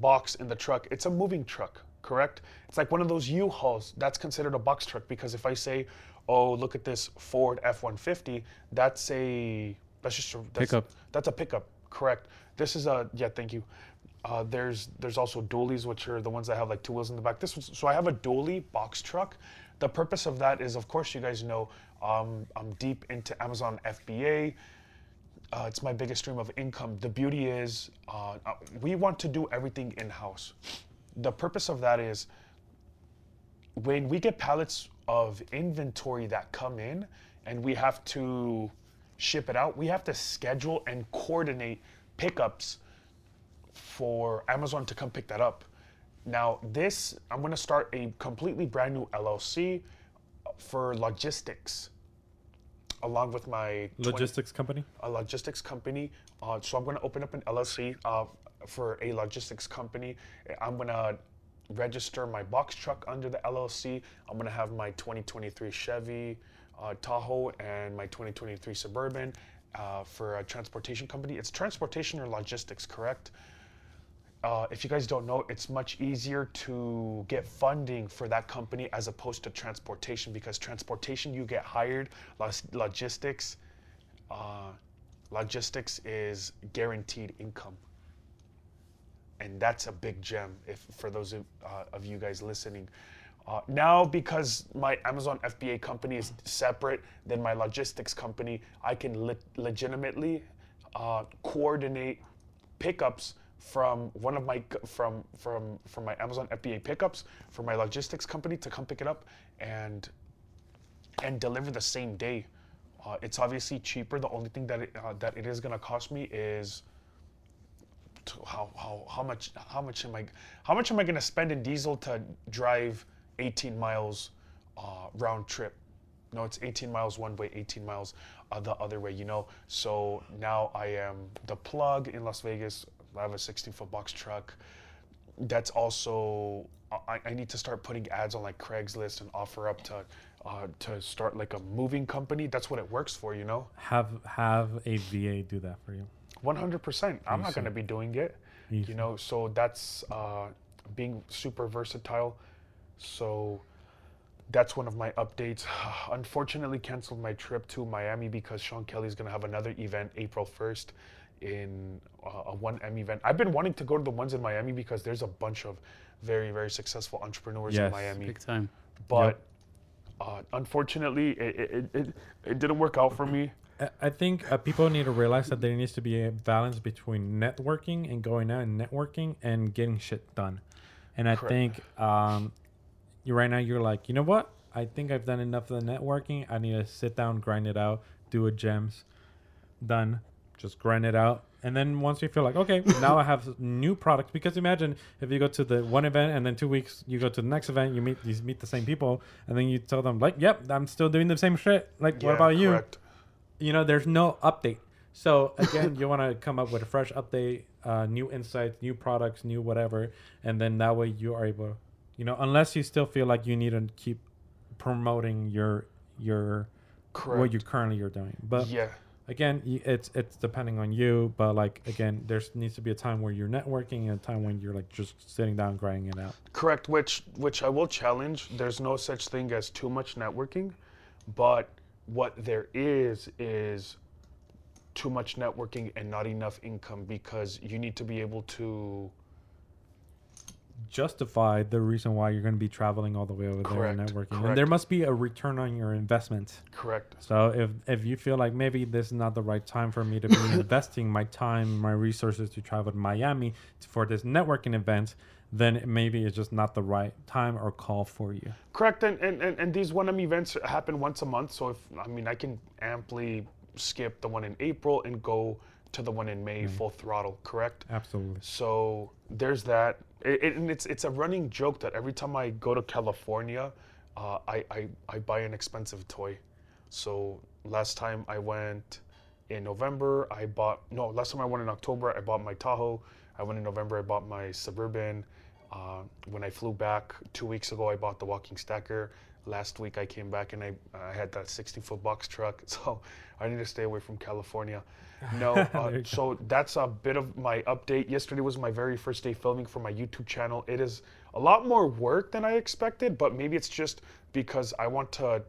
box in the truck. It's a moving truck, correct? It's like one of those U-Hauls. That's considered a box truck because if I say, oh, look at this Ford F one fifty, that's a that's just a, that's, pickup. That's a pickup, correct? This is a, yeah, thank you. Uh, there's there's also dualies, which are the ones that have like two wheels in the back. This was, so I have a dually box truck. The purpose of that is, of course, you guys know, Um, I'm deep into Amazon F B A. Uh, it's my biggest stream of income. The beauty is uh, we want to do everything in-house. The purpose of that is when we get pallets of inventory that come in and we have to ship it out, we have to schedule and coordinate pickups for Amazon to come pick that up. Now this, I'm going to start a completely brand new L L C for logistics, along with my logistics company. A logistics company. Uh, so I'm going to open up an L L C uh, for a logistics company. I'm going to register my box truck under the L L C. I'm going to have my twenty twenty-three Chevy uh, Tahoe and my twenty twenty-three Suburban uh, for a transportation company. It's transportation or logistics, correct? Uh, if you guys don't know, it's much easier to get funding for that company as opposed to transportation because transportation, you get hired. Logistics, uh, logistics is guaranteed income. And that's a big gem if for those of, uh, of you guys listening. Uh, now, because my Amazon F B A company is separate than my logistics company, I can le- legitimately uh, coordinate pickups from one of my from from from my Amazon F B A pickups for my logistics company to come pick it up and and deliver the same day. Uh, it's obviously cheaper. The only thing that it, uh, that it is gonna cost me is to how how how much how much am I how much am I gonna spend in diesel to drive eighteen miles uh, round trip? No, it's eighteen miles one way, eighteen miles uh, the other way. You know. So now I am the plug in Las Vegas. I have a sixteen-foot box truck. That's also I, I need to start putting ads on like Craigslist and offer up to uh, to start like a moving company. That's what it works for, you know. Have have a V A do that for you. one hundred percent. I'm not going to be doing it, Easy. you know. So that's uh, being super versatile. So that's one of my updates. Unfortunately, canceled my trip to Miami because Sean Kelly's going to have another event April first. In uh, a one M event. I've been wanting to go to the ones in Miami because there's a bunch of very, very successful entrepreneurs yes, in Miami. Big time. But yep. uh, unfortunately, it it, it it didn't work out for me. I think uh, people need to realize that there needs to be a balance between networking and going out and networking and getting shit done. And I Correct. think um, you right now you're like, you know what? I think I've done enough of the networking. I need to sit down, grind it out, do a gems, done, just grind it out. And then once you feel like, okay, now I have new products, because imagine if you go to the one event and then two weeks you go to the next event, you meet you meet the same people, and then you tell them like, yep, I'm still doing the same shit. Like, yeah, what about correct. you? You know, there's no update. So again, you want to come up with a fresh update, uh, new insights, new products, new whatever, and then that way you are able, you know, unless you still feel like you need to keep promoting your your correct. what you currently are doing, but yeah. Again, it's it's depending on you, but like again, there needs to be a time where you're networking and a time when you're like just sitting down, grinding it out. Correct, which which I will challenge. There's no such thing as too much networking, but what there is is too much networking and not enough income, because you need to be able to justify the reason why you're going to be traveling all the way over correct, there and networking. Correct. And there must be a return on your investment. Correct. So if if you feel like maybe this is not the right time for me to be investing my time, my resources to travel to Miami for this networking event, then maybe it's just not the right time or call for you. Correct. And and, and, and these one-time events happen once a month. So if I mean, I can amply skip the one in April and go to the one in May mm. full throttle. Correct. Absolutely. So there's that. It, it, and it's it's a running joke that every time I go to California, uh, I, I, I buy an expensive toy. So last time I went in November, I bought, no, last time I went in October, I bought my Tahoe. I went in November, I bought my Suburban. Uh, when I flew back two weeks ago, I bought the Walking Stacker. Last week I came back and I, I had that sixty-foot box truck. So I need to stay away from California. No, uh, so that's a bit of my update. Yesterday was my very first day filming for my YouTube channel. It is a lot more work than I expected, but maybe it's just because I want to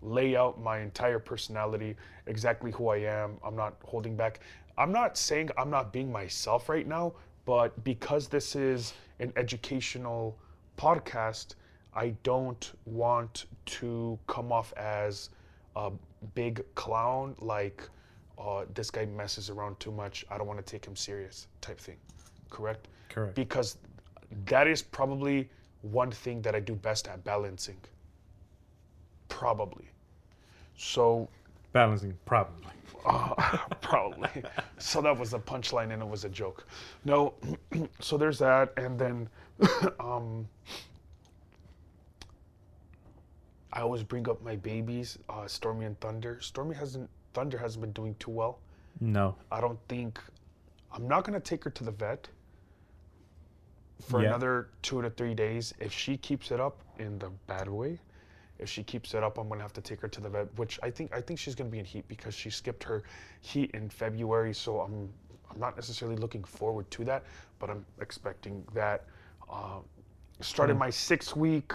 lay out my entire personality, exactly who I am. I'm not holding back. I'm not saying I'm not being myself right now, but because this is an educational podcast, I don't want to come off as a big clown, like, Uh, this guy messes around too much, I don't want to take him serious type thing. Correct? Correct. Because that is probably one thing that I do best at, balancing. Probably. So... Balancing, probably. Uh, probably. So that was the punchline and it was a joke. No, so there's that. And then um, I always bring up my babies, uh, Stormy and Thunder. Stormy hasn't Thunder hasn't been doing too well. No. I don't think... I'm not going to take her to the vet for yeah. another two to three days. If she keeps it up in the bad way, if she keeps it up, I'm going to have to take her to the vet, which I think I think she's going to be in heat because she skipped her heat in February, so I'm I'm not necessarily looking forward to that, but I'm expecting that. Uh, started mm. my six-week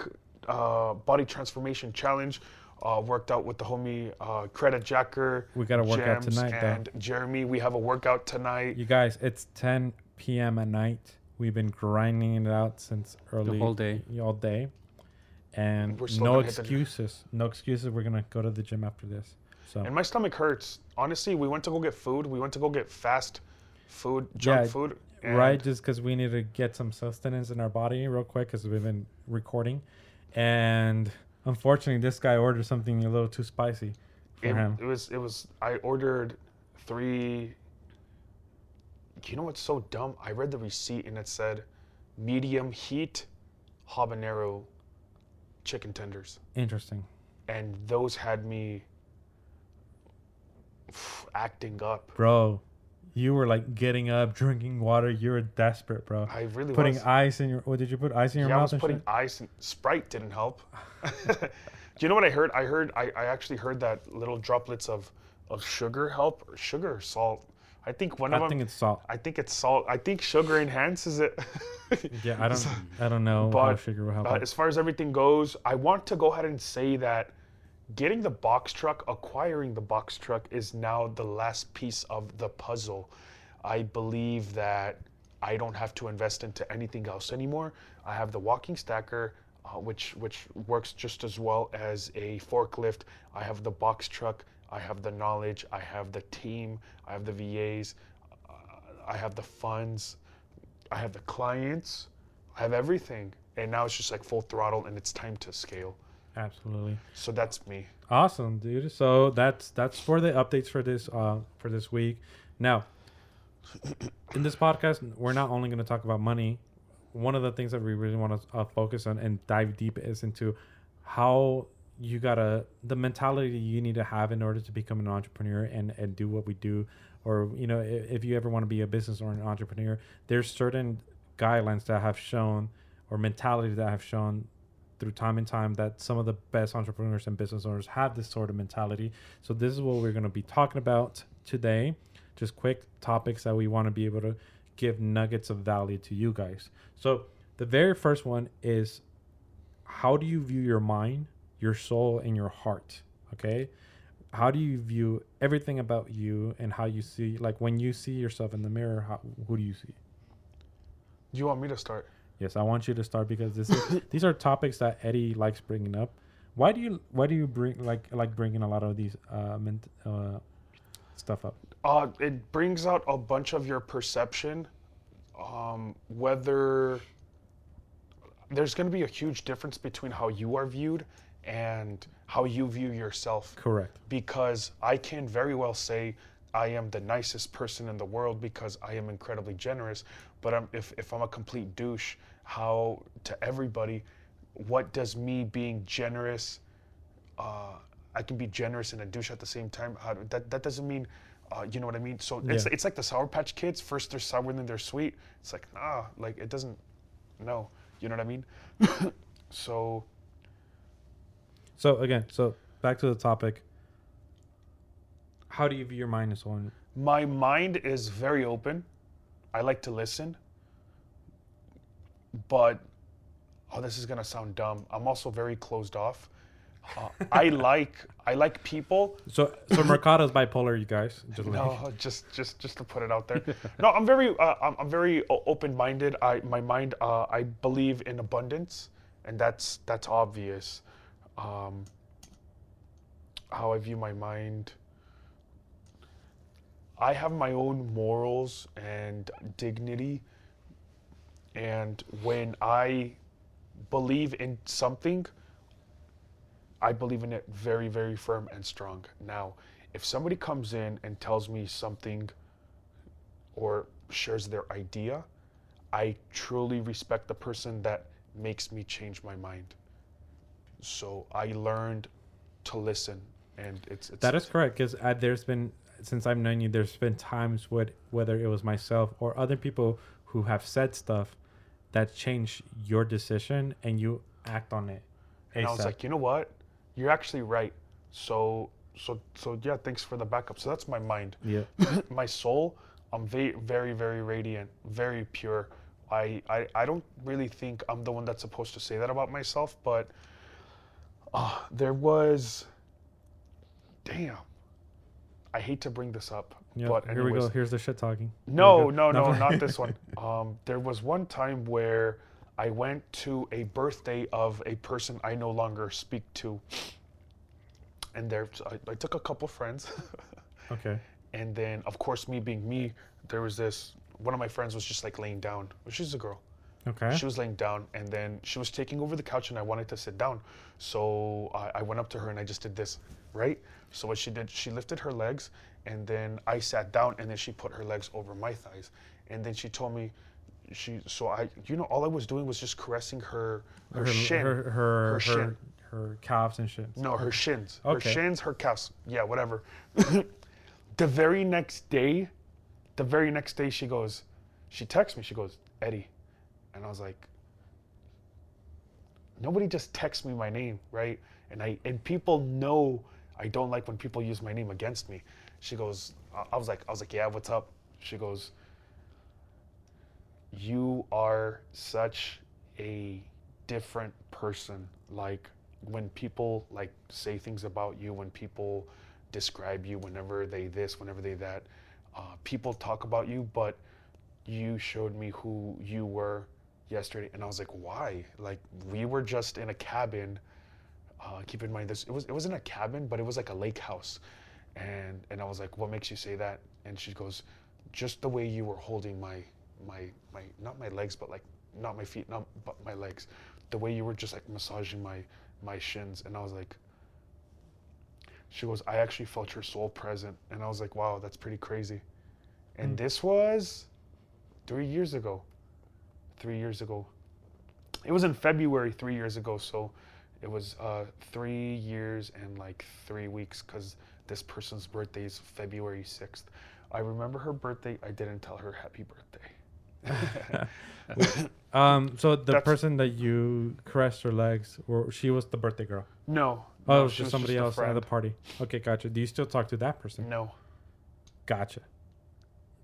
uh, body transformation challenge. Uh, worked out with the homie uh, Credit Jacker. We got a workout tonight, and though. Jeremy, we have a workout tonight. You guys, it's ten p.m. at night. We've been grinding it out since early the whole day, all day, and no excuses. No excuses. We're gonna go to the gym after this. So. And my stomach hurts. Honestly, we went to go get food. We went to go get fast food, junk yeah, food, and right? Just because we need to get some sustenance in our body real quick because we've been recording, and. Unfortunately, this guy ordered something a little too spicy for it, him. It was, it was, I ordered three, you know what's so dumb? I read the receipt and it said medium heat habanero chicken tenders. Interesting. And those had me acting up. Bro, you were like getting up, drinking water. You were desperate, bro. I really putting was. Putting ice in your... What, did you put ice in your yeah, mouth? Yeah, I was putting shit? ice in... Sprite didn't help. Do you know what I heard? I heard... I, I actually heard that little droplets of, of sugar help. Or sugar or salt? I think one I of them... I think it's salt. I think it's salt. I think sugar enhances it. yeah, I don't I don't know but, how sugar will help. Uh, as far as everything goes, I want to go ahead and say that getting the box truck, acquiring the box truck is now the last piece of the puzzle. I believe that I don't have to invest into anything else anymore. I have the walking stacker, uh, which which works just as well as a forklift. I have the box truck. I have the knowledge. I have the team. I have the V As. Uh, I have the funds. I have the clients. I have everything. And now it's just like full throttle and it's time to scale. Absolutely. So that's me. Awesome, dude. So that's that's for the updates for this uh for this week. Now, in this podcast, we're not only going to talk about money. One of the things that we really want to uh, focus on and dive deep is into how you gotta, the mentality you need to have in order to become an entrepreneur and, and do what we do. Or, you know, if, if you ever want to be a business or an entrepreneur, there's certain guidelines that have shown, or mentality that have shown through time and time, that some of the best entrepreneurs and business owners have this sort of mentality. So this is what we're going to be talking about today. Just quick topics that we want to be able to give nuggets of value to you guys. So the very first one is, how do you view your mind, your soul, and your heart? Okay. How do you view everything about you and how you see, like when you see yourself in the mirror, how, who do you see? Do you want me to start? Yes, I want you to start, because this is, these are topics that Eddie likes bringing up. Why do you why do you bring like like bringing a lot of these uh, ment- uh stuff up? Uh, it brings out a bunch of your perception. Um, whether there's going to be a huge difference between how you are viewed and how you view yourself. Correct. Because I can very well say I am the nicest person in the world because I am incredibly generous. But I'm, if, if I'm a complete douche, how to everybody, what does me being generous, uh, I can be generous and a douche at the same time. How do, that, that doesn't mean, uh, you know what I mean? So yeah. it's it's like the Sour Patch Kids. First they're sour, then they're sweet. It's like, nah, like it doesn't, no. You know what I mean? so. So again, so back to the topic. How do you view your mind and soul? My mind is very open. I like to listen, but oh, this is gonna sound dumb. I'm also very closed off. Uh, I like I like people. So so Mercado's bipolar, you guys. Just no, like. just just just to put it out there. No, I'm very uh, I'm, I'm very open-minded. I my mind uh, I believe in abundance, and that's that's obvious. Um, how I view my mind. I have my own morals and dignity, and when I believe in something, I believe in it very, very firm and strong. Now, if somebody comes in and tells me something or shares their idea, I truly respect the person that makes me change my mind. So I learned to listen, and it's... it's that is correct, because there's been... Since I've known you, there's been times with, whether it was myself or other people who have said stuff that changed your decision, and you act on it. And A S A P. I was like, you know what? You're actually right. So, so, so yeah, thanks for the backup. So that's my mind. Yeah. My soul, I'm very, very, very radiant, very pure. I, I, I don't really think I'm the one that's supposed to say that about myself, but uh, there was, damn. I hate to bring this up, yep, but anyways, here we go. Here's the shit talking. No, no, no, not this one. Um, there was one time where I went to a birthday of a person I no longer speak to, and there I, I took a couple friends. Okay. And then, of course, me being me, there was this one of my friends was just like laying down. She's a girl. Okay. She was laying down, and then she was taking over the couch, and I wanted to sit down, so I, I went up to her and I just did this. Right? So what she did, she lifted her legs, and then I sat down, and then she put her legs over my thighs. And then she told me, she so I, you know, all I was doing was just caressing her her, her shin. Her, her, her, her shin. Her calves and shins. No, her shins. Okay. Her shins, her calves. Yeah, whatever. The very next day, the very next day, she goes, she texts me, she goes, Eddie. And I was like, nobody just texts me my name, right? And I and people know... I don't like when people use my name against me. She goes, I was like, I was like, yeah, what's up? She goes, you are such a different person. Like when people like say things about you, when people describe you, whenever they this, whenever they that, uh, people talk about you, but you showed me who you were yesterday. And I was like, why? Like we were just in a cabin. Uh, keep in mind this, it was, it wasn't a cabin, but it was like a lake house. And, and I was like, what makes you say that? And she goes, just the way you were holding my, my, my, not my legs, but like not my feet, not but my legs. The way you were just like massaging my my shins, and I was like, she goes, I actually felt your soul present. And I was like, wow, that's pretty crazy. And mm. this was three years ago. Three years ago. It was in February three years ago, so it was uh, three years and like three weeks because this person's birthday is February sixth. I remember her birthday. I didn't tell her happy birthday. um, so the That's, person that you caressed her legs, or she was the birthday girl? No. Oh, no, it was just somebody was just else at the party. Okay, gotcha. Do you still talk to that person? No. Gotcha.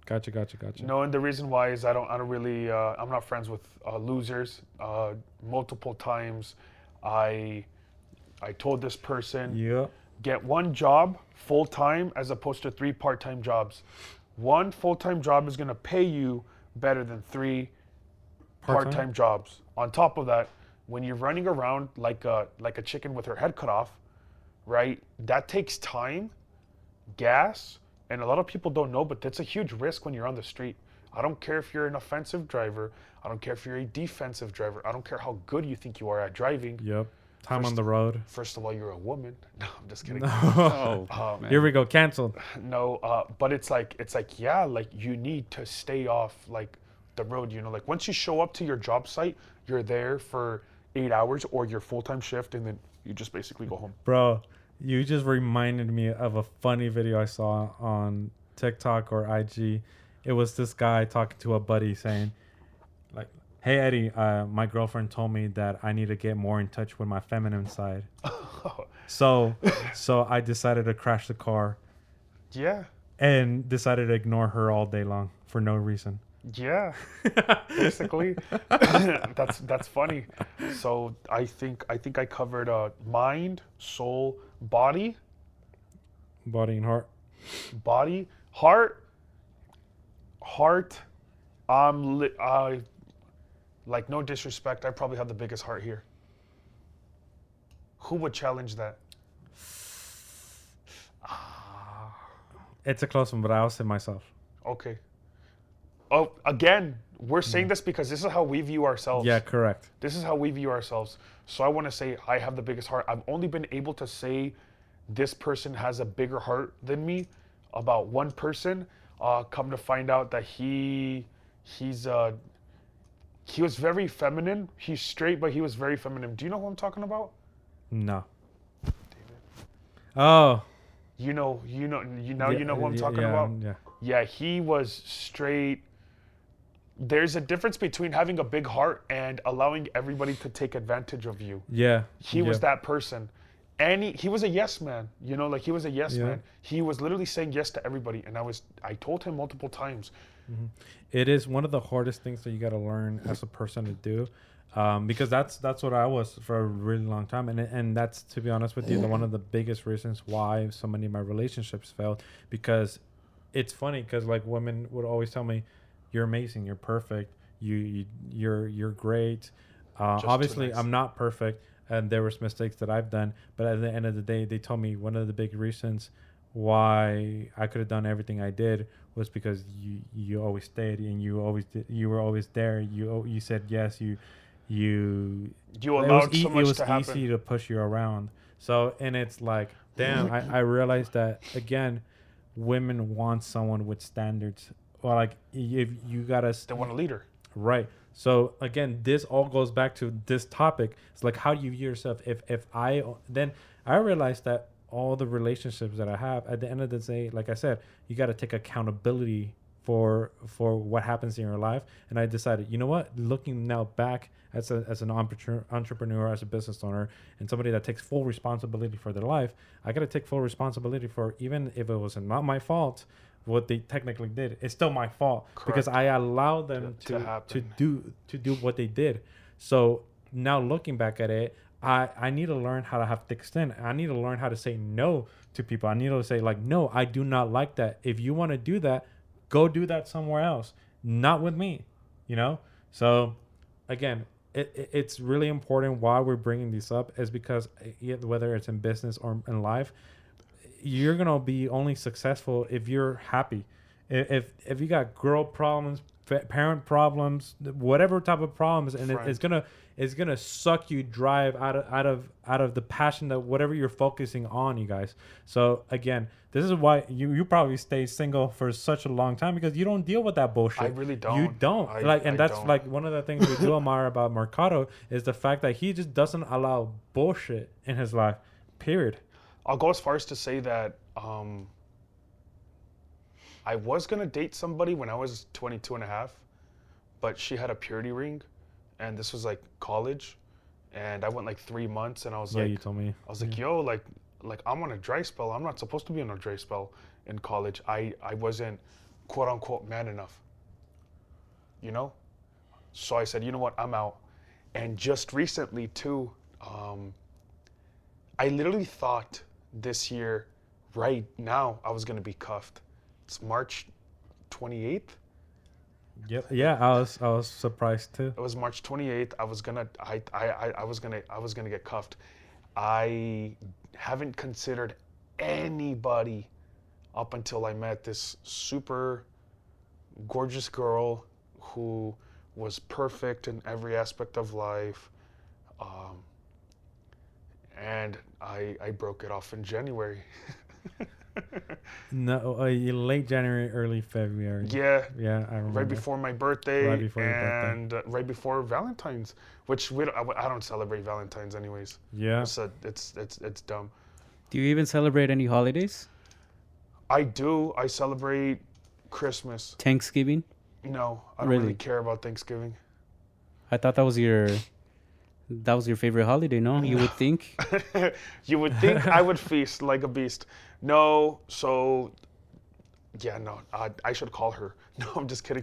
Gotcha, gotcha, gotcha. No, and the reason why is I don't, I don't really, uh, I'm not friends with uh, losers. Uh, multiple times, I, I told this person, yeah, get one job full time as opposed to three part time jobs. One full time job is gonna pay you better than three part time jobs. On top of that, when you're running around like a like a chicken with her head cut off, right? That takes time, gas. And a lot of people don't know, but that's a huge risk when you're on the street. I don't care if you're an offensive driver. I don't care if you're a defensive driver. I don't care how good you think you are at driving. Yep. Time first, on the road. First of all, you're a woman. No, I'm just kidding. No. Oh, um, here we go. Canceled. No, uh, but it's like, it's like, yeah, like you need to stay off like the road, you know, like once you show up to your job site, you're there for eight hours or your full-time shift. And then you just basically go home. Bro. You just reminded me of a funny video I saw on TikTok or I G. It was this guy talking to a buddy saying, like, hey, Eddie, uh, my girlfriend told me that I need to get more in touch with my feminine side. Oh. So so I decided to crash the car. Yeah. And decided to ignore her all day long for no reason. Yeah, basically. that's that's funny. So I think I think I covered uh, mind, soul, body, body and heart, body, heart, heart. I'm li- I, like no disrespect. I probably have the biggest heart here. Who would challenge that? It's a close one, but I'll say myself. Okay. Oh, again, we're saying this because this is how we view ourselves. Yeah, correct. This is how we view ourselves. So I want to say I have the biggest heart. I've only been able to say this person has a bigger heart than me about one person. Uh, come to find out that he he's uh, he was very feminine. He's straight, but he was very feminine. Do you know who I'm talking about? No. David. Oh. You know, you know, you know, yeah, you know who I'm talking yeah, about. Yeah. Yeah, he was straight. There's a difference between having a big heart and allowing everybody to take advantage of you. Yeah. He yeah. was that person. And he, he was a yes man. You know, like he was a yes yeah. man. He was literally saying yes to everybody. And I was, I told him multiple times. Mm-hmm. It is one of the hardest things that you got to learn as a person to do. Um, because that's that's what I was for a really long time. And and that's, to be honest with you, the, one of the biggest reasons why so many of my relationships failed. Because it's funny because like women would always tell me, you're amazing, you're perfect, you, you you're you're great. Uh, obviously, nice. I'm not perfect, and there was mistakes that I've done. But at the end of the day, they told me one of the big reasons why I could have done everything I did was because you you always stayed and you always did, you were always there. You you said yes. You you you allowed so much to happen. It was easy to push you around. So and it's like, damn, I, I realized that again. Women want someone with standards. Well, like if you gotta st- they want a leader, right? So again, this all goes back to this topic. It's like, how do you view yourself? If if I then I realized that all the relationships that I have, at the end of the day, like I said, you got to take accountability for for what happens in your life. And I decided, you know what? Looking now back as a, as an entrepreneur, as a business owner, and somebody that takes full responsibility for their life, I got to take full responsibility for, even if it was not my fault, what they technically did, it's still my fault. Correct. Because I allowed them to to, to do to do what they did. So now looking back at it, I, I need to learn how to have thick skin. I need to learn how to say no to people. I need to say like, no, I do not like that. If you want to do that, go do that somewhere else, not with me, you know? So again, it, it, it's really important why we're bringing this up is because whether it's in business or in life, you're going to be only successful if you're happy. If if you got girl problems, parent problems, whatever type of problems, and it, it's gonna it's gonna suck you drive out of out of out of the passion that whatever you're focusing on, you guys. So again, this is why you, you probably stay single for such a long time, because you don't deal with that bullshit. I really don't. You don't I, like, and I that's don't. Like one of the things we do admire about Mercado is the fact that he just doesn't allow bullshit in his life. Period. I'll go as far as to say that. Um, I was going to date somebody when I was twenty-two and a half, but she had a purity ring, and this was like college, and I went like three months, and I was yeah, like, you told me. I was like, yeah. yo, like, like I'm on a dry spell. I'm not supposed to be on a dry spell in college. I, I wasn't quote unquote man enough, you know? So I said, you know what, I'm out. And just recently too, um, I literally thought this year, right now, I was going to be cuffed. It's March twenty-eighth. Yep. Yeah, I was I was surprised too. It was March twenty-eighth. I was gonna I I I was gonna I was gonna get cuffed. I haven't considered anybody up until I met this super gorgeous girl who was perfect in every aspect of life, um, and I I broke it off in January. No, uh, late January, early February. Yeah, yeah, I remember. Right before my birthday, right before and birthday. Uh, right before Valentine's, which we don't, I, I don't celebrate Valentine's anyways. Yeah, it's, a, it's it's it's dumb. Do you even celebrate any holidays? I do. I celebrate Christmas. Thanksgiving? No, I don't really, really care about Thanksgiving. I thought that was your. That was your favorite holiday, no? You would think. You would think I would feast like a beast. No, so, yeah, no, I, I should call her. No, I'm just kidding.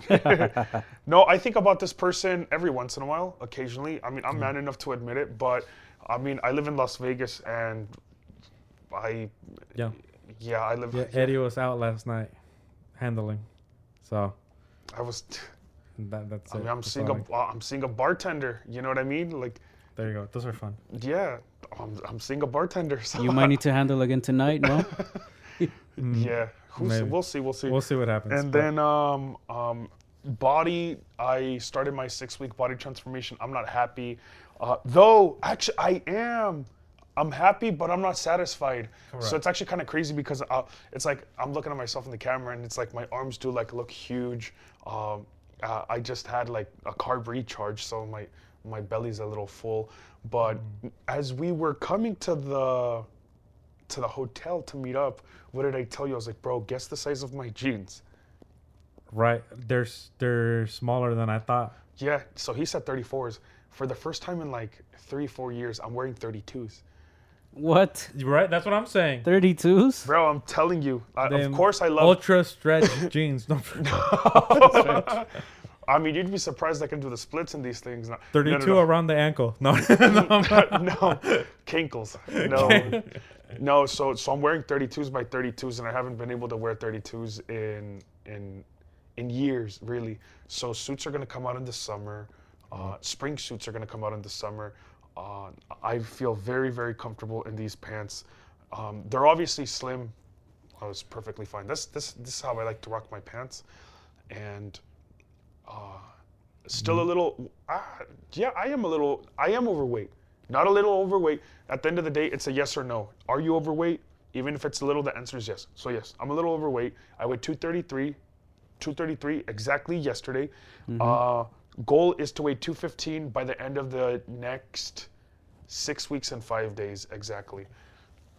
No, I think about this person every once in a while, occasionally. I mean, I'm mm. man enough to admit it, but, I mean, I live in Las Vegas, and I, yeah, yeah I live. Yeah, Eddie was out last night handling, so. I was, that, that's I mean, it. I'm that's seeing a, I'm seeing a bartender, you know what I mean? Like. There you go. Those are fun. Yeah. I'm, I'm seeing a bartender. So you might need to handle again tonight, no? Yeah. Who's, we'll see. We'll see. We'll see what happens. And but. then um, um, body, I started my six-week body transformation. I'm not happy. Uh, though, actually, I am. I'm happy, but I'm not satisfied. Correct. So it's actually kind of crazy because uh, it's like I'm looking at myself in the camera, and it's like my arms do like look huge. Um, uh, I just had like a carb recharge, so my... my belly's a little full, but mm. as we were coming to the to the hotel to meet up, what did I tell you? I was like, bro, guess the size of my jeans. Right, they're they're smaller than I thought. Yeah, so he said thirty-fours. For the first time in like three, four years, I'm wearing thirty-twos. What? Right, that's what I'm saying. thirty-twos? Bro, I'm telling you. I, of course I love... Ultra stretch jeans. Don't forget. I mean, you'd be surprised I can do the splits in these things. No, thirty-two no, no, no. around the ankle. No, no, no. Kinkles. No, no. So, so I'm wearing thirty-twos by thirty-twos, and I haven't been able to wear thirty-twos in in in years, really. So suits are gonna come out in the summer. Uh, spring suits are gonna come out in the summer. Uh, I feel very, very comfortable in these pants. Um, they're obviously slim. I was perfectly fine. This this this is how I like to rock my pants, and. Uh, still a little, uh, yeah, I am a little, I am overweight. Not a little overweight. At the end of the day, it's a yes or no. Are you overweight? Even if it's a little, the answer is yes. So yes, I'm a little overweight. I weighed two thirty-three exactly yesterday. Mm-hmm. Uh, goal is to weigh two fifteen by the end of the next six weeks and five days exactly.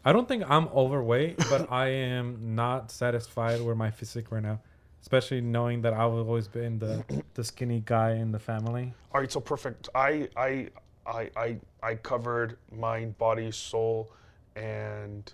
I don't think I'm overweight, but I am not satisfied with my physique right now. Especially knowing that I've always been the, the skinny guy in the family. All right, so perfect. I I I I, I covered mind, body, soul, and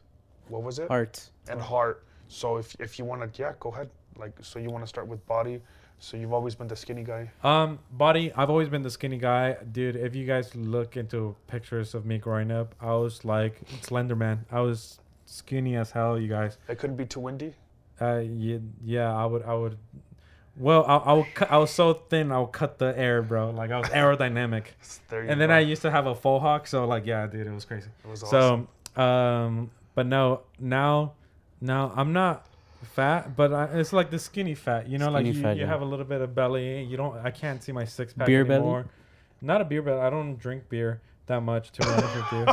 what was it? Heart. And heart. So if if you want to, yeah, go ahead. Like, so you want to start with body. So you've always been the skinny guy. Um, body. I've always been the skinny guy, dude. If you guys look into pictures of me growing up, I was like Slender Man. I was skinny as hell, you guys. It couldn't be too windy. Uh, yeah, yeah, I would, I would, well, I, I, would cu- I was so thin, I would cut the air, bro. Like, I was aerodynamic. And then I used to have a faux hawk, so, like, yeah, dude, it was crazy. It was awesome. So, um, but no, now, now, I'm not, fat, but I, it's like the skinny fat, you know, skinny like you, fat, you yeah. have a little bit of belly. You don't. I can't see my six pack beer anymore. Belly? Not a beer belly. I don't drink beer that much, to be honest with you.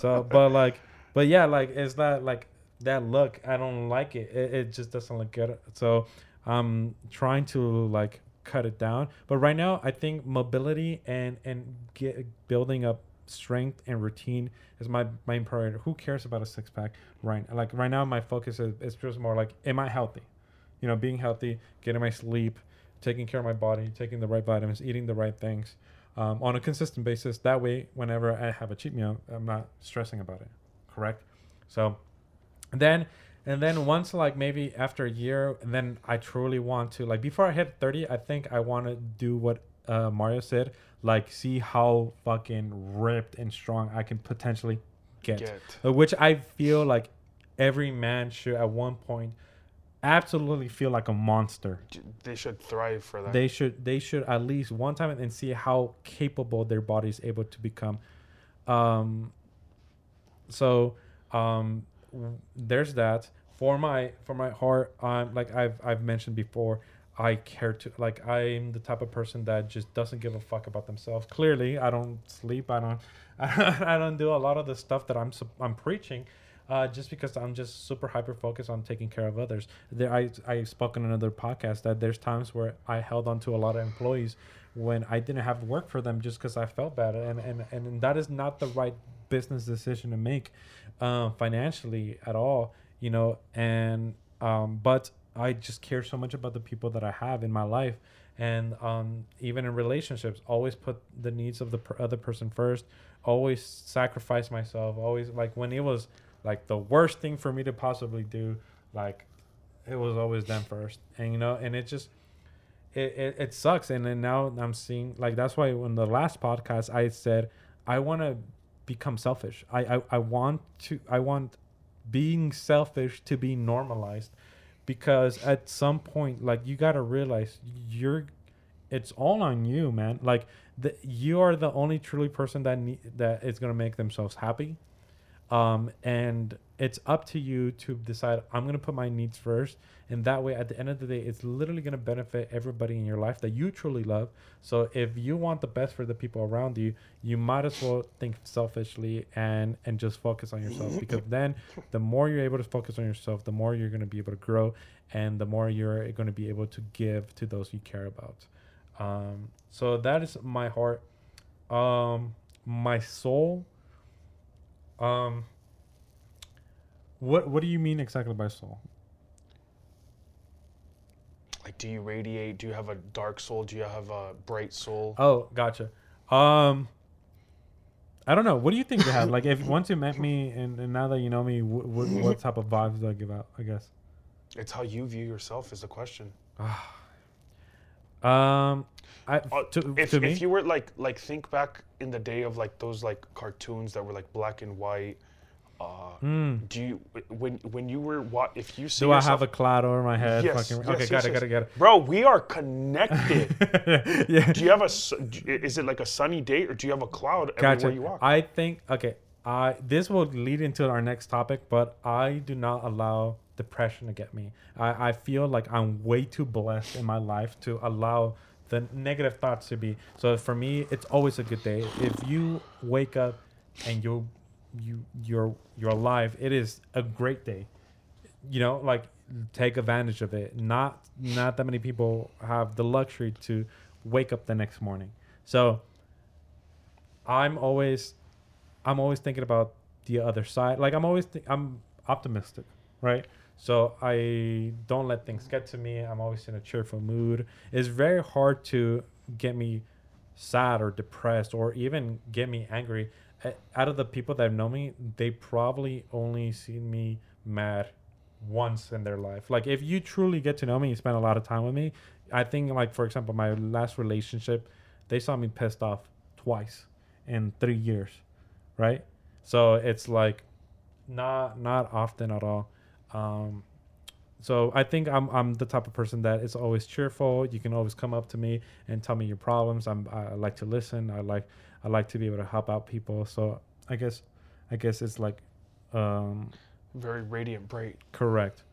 So, but like, but yeah, like it's that like that look. I don't like it. It, it just doesn't look good. So I'm trying to like cut it down. But right now, I think mobility and and get, building up strength and routine is my main priority. Who cares about a six pack? Right, like right now, my focus is it's just more like, am I healthy? You know, being healthy, getting my sleep, taking care of my body, taking the right vitamins, eating the right things um, on a consistent basis. That way, whenever I have a cheat meal, I'm not stressing about it. Correct. So, and then. And then once, like, maybe after a year, and then I truly want to, like, before I hit thirty, I think I want to do what uh, Mario said, like, see how fucking ripped and strong I can potentially get, get. Uh, which I feel like every man should at one point absolutely feel like a monster. They should thrive for that. They should, they should at least one time and see how capable their body is able to become. Um, so, um, there's that. For my for my heart, um, like I've I've mentioned before, I care to like I'm the type of person that just doesn't give a fuck about themselves. Clearly, I don't sleep. I don't I don't do a lot of the stuff that I'm I'm preaching, uh, just because I'm just super hyper focused on taking care of others. There, I I spoke on another podcast that there's times where I held on to a lot of employees when I didn't have work for them just because I felt bad, and and and that is not the right business decision to make. Um, financially at all, you know, and um, but I just care so much about the people that I have in my life, and um, even in relationships, always put the needs of the per- other person first. Always sacrifice myself. Always, like, when it was like the worst thing for me to possibly do, like it was always them first, and you know, and it just it it, it sucks. And then now I'm seeing, like, that's why when the last podcast I said I want to become selfish. I, I I want to I want being selfish to be normalized, because at some point, like, you gotta realize you're it's all on you, man. Like, the, you are the only truly person that need, that is gonna make themselves happy, um and it's up to you to decide, I'm gonna put my needs first, and that way at the end of the day it's literally gonna benefit everybody in your life that you truly love. So if you want the best for the people around you, you might as well think selfishly and and just focus on yourself, because then the more you're able to focus on yourself, the more you're gonna be able to grow, and the more you're gonna be able to give to those you care about. Um so that is my heart. Um my soul, um What what do you mean exactly by soul? Like, do you radiate? Do you have a dark soul? Do you have a bright soul? Oh, gotcha. Um, I don't know. What do you think you have? Like, if once you met me and, and now that you know me, what, what, what type of vibes do I give out, I guess? It's how you view yourself is the question. um, I, uh, to, if, to me? If you were, like, like think back in the day of, like, those, like, cartoons that were, like, black and white. Uh, mm. Do you when when you were what if you see do yourself, I have a cloud over my head? Yes, fucking, yes, okay, yes, got yes, it, got yes. it, got it. Bro, we are connected. Yeah. Do you have a? Is it like a sunny day, or do you have a cloud gotcha. everywhere you walk? I think okay. I uh, this will lead into our next topic, but I do not allow depression to get me. I I feel like I'm way too blessed in my life to allow the negative thoughts to be. So for me, it's always a good day. If you wake up and you. you you're you're alive, it is a great day, you know, like, take advantage of it. Not not that many people have the luxury to wake up the next morning, so i'm always i'm always thinking about the other side. Like, i'm always th- i'm optimistic, right? So I don't let things get to me. I'm always in a cheerful mood. It's very hard to get me sad or depressed or even get me angry. Out of the people that know me, they probably only seen me mad once in their life. Like, if you truly get to know me, you spend a lot of time with me. I think, like, for example, my last relationship, they saw me pissed off twice in three years, right? So it's like not not often at all. Um, so I think I'm I'm the type of person that is always cheerful. You can always come up to me and tell me your problems. I'm I like to listen. I like. I like to be able to help out people, so I guess, I guess it's like, um, very radiant, bright. Correct,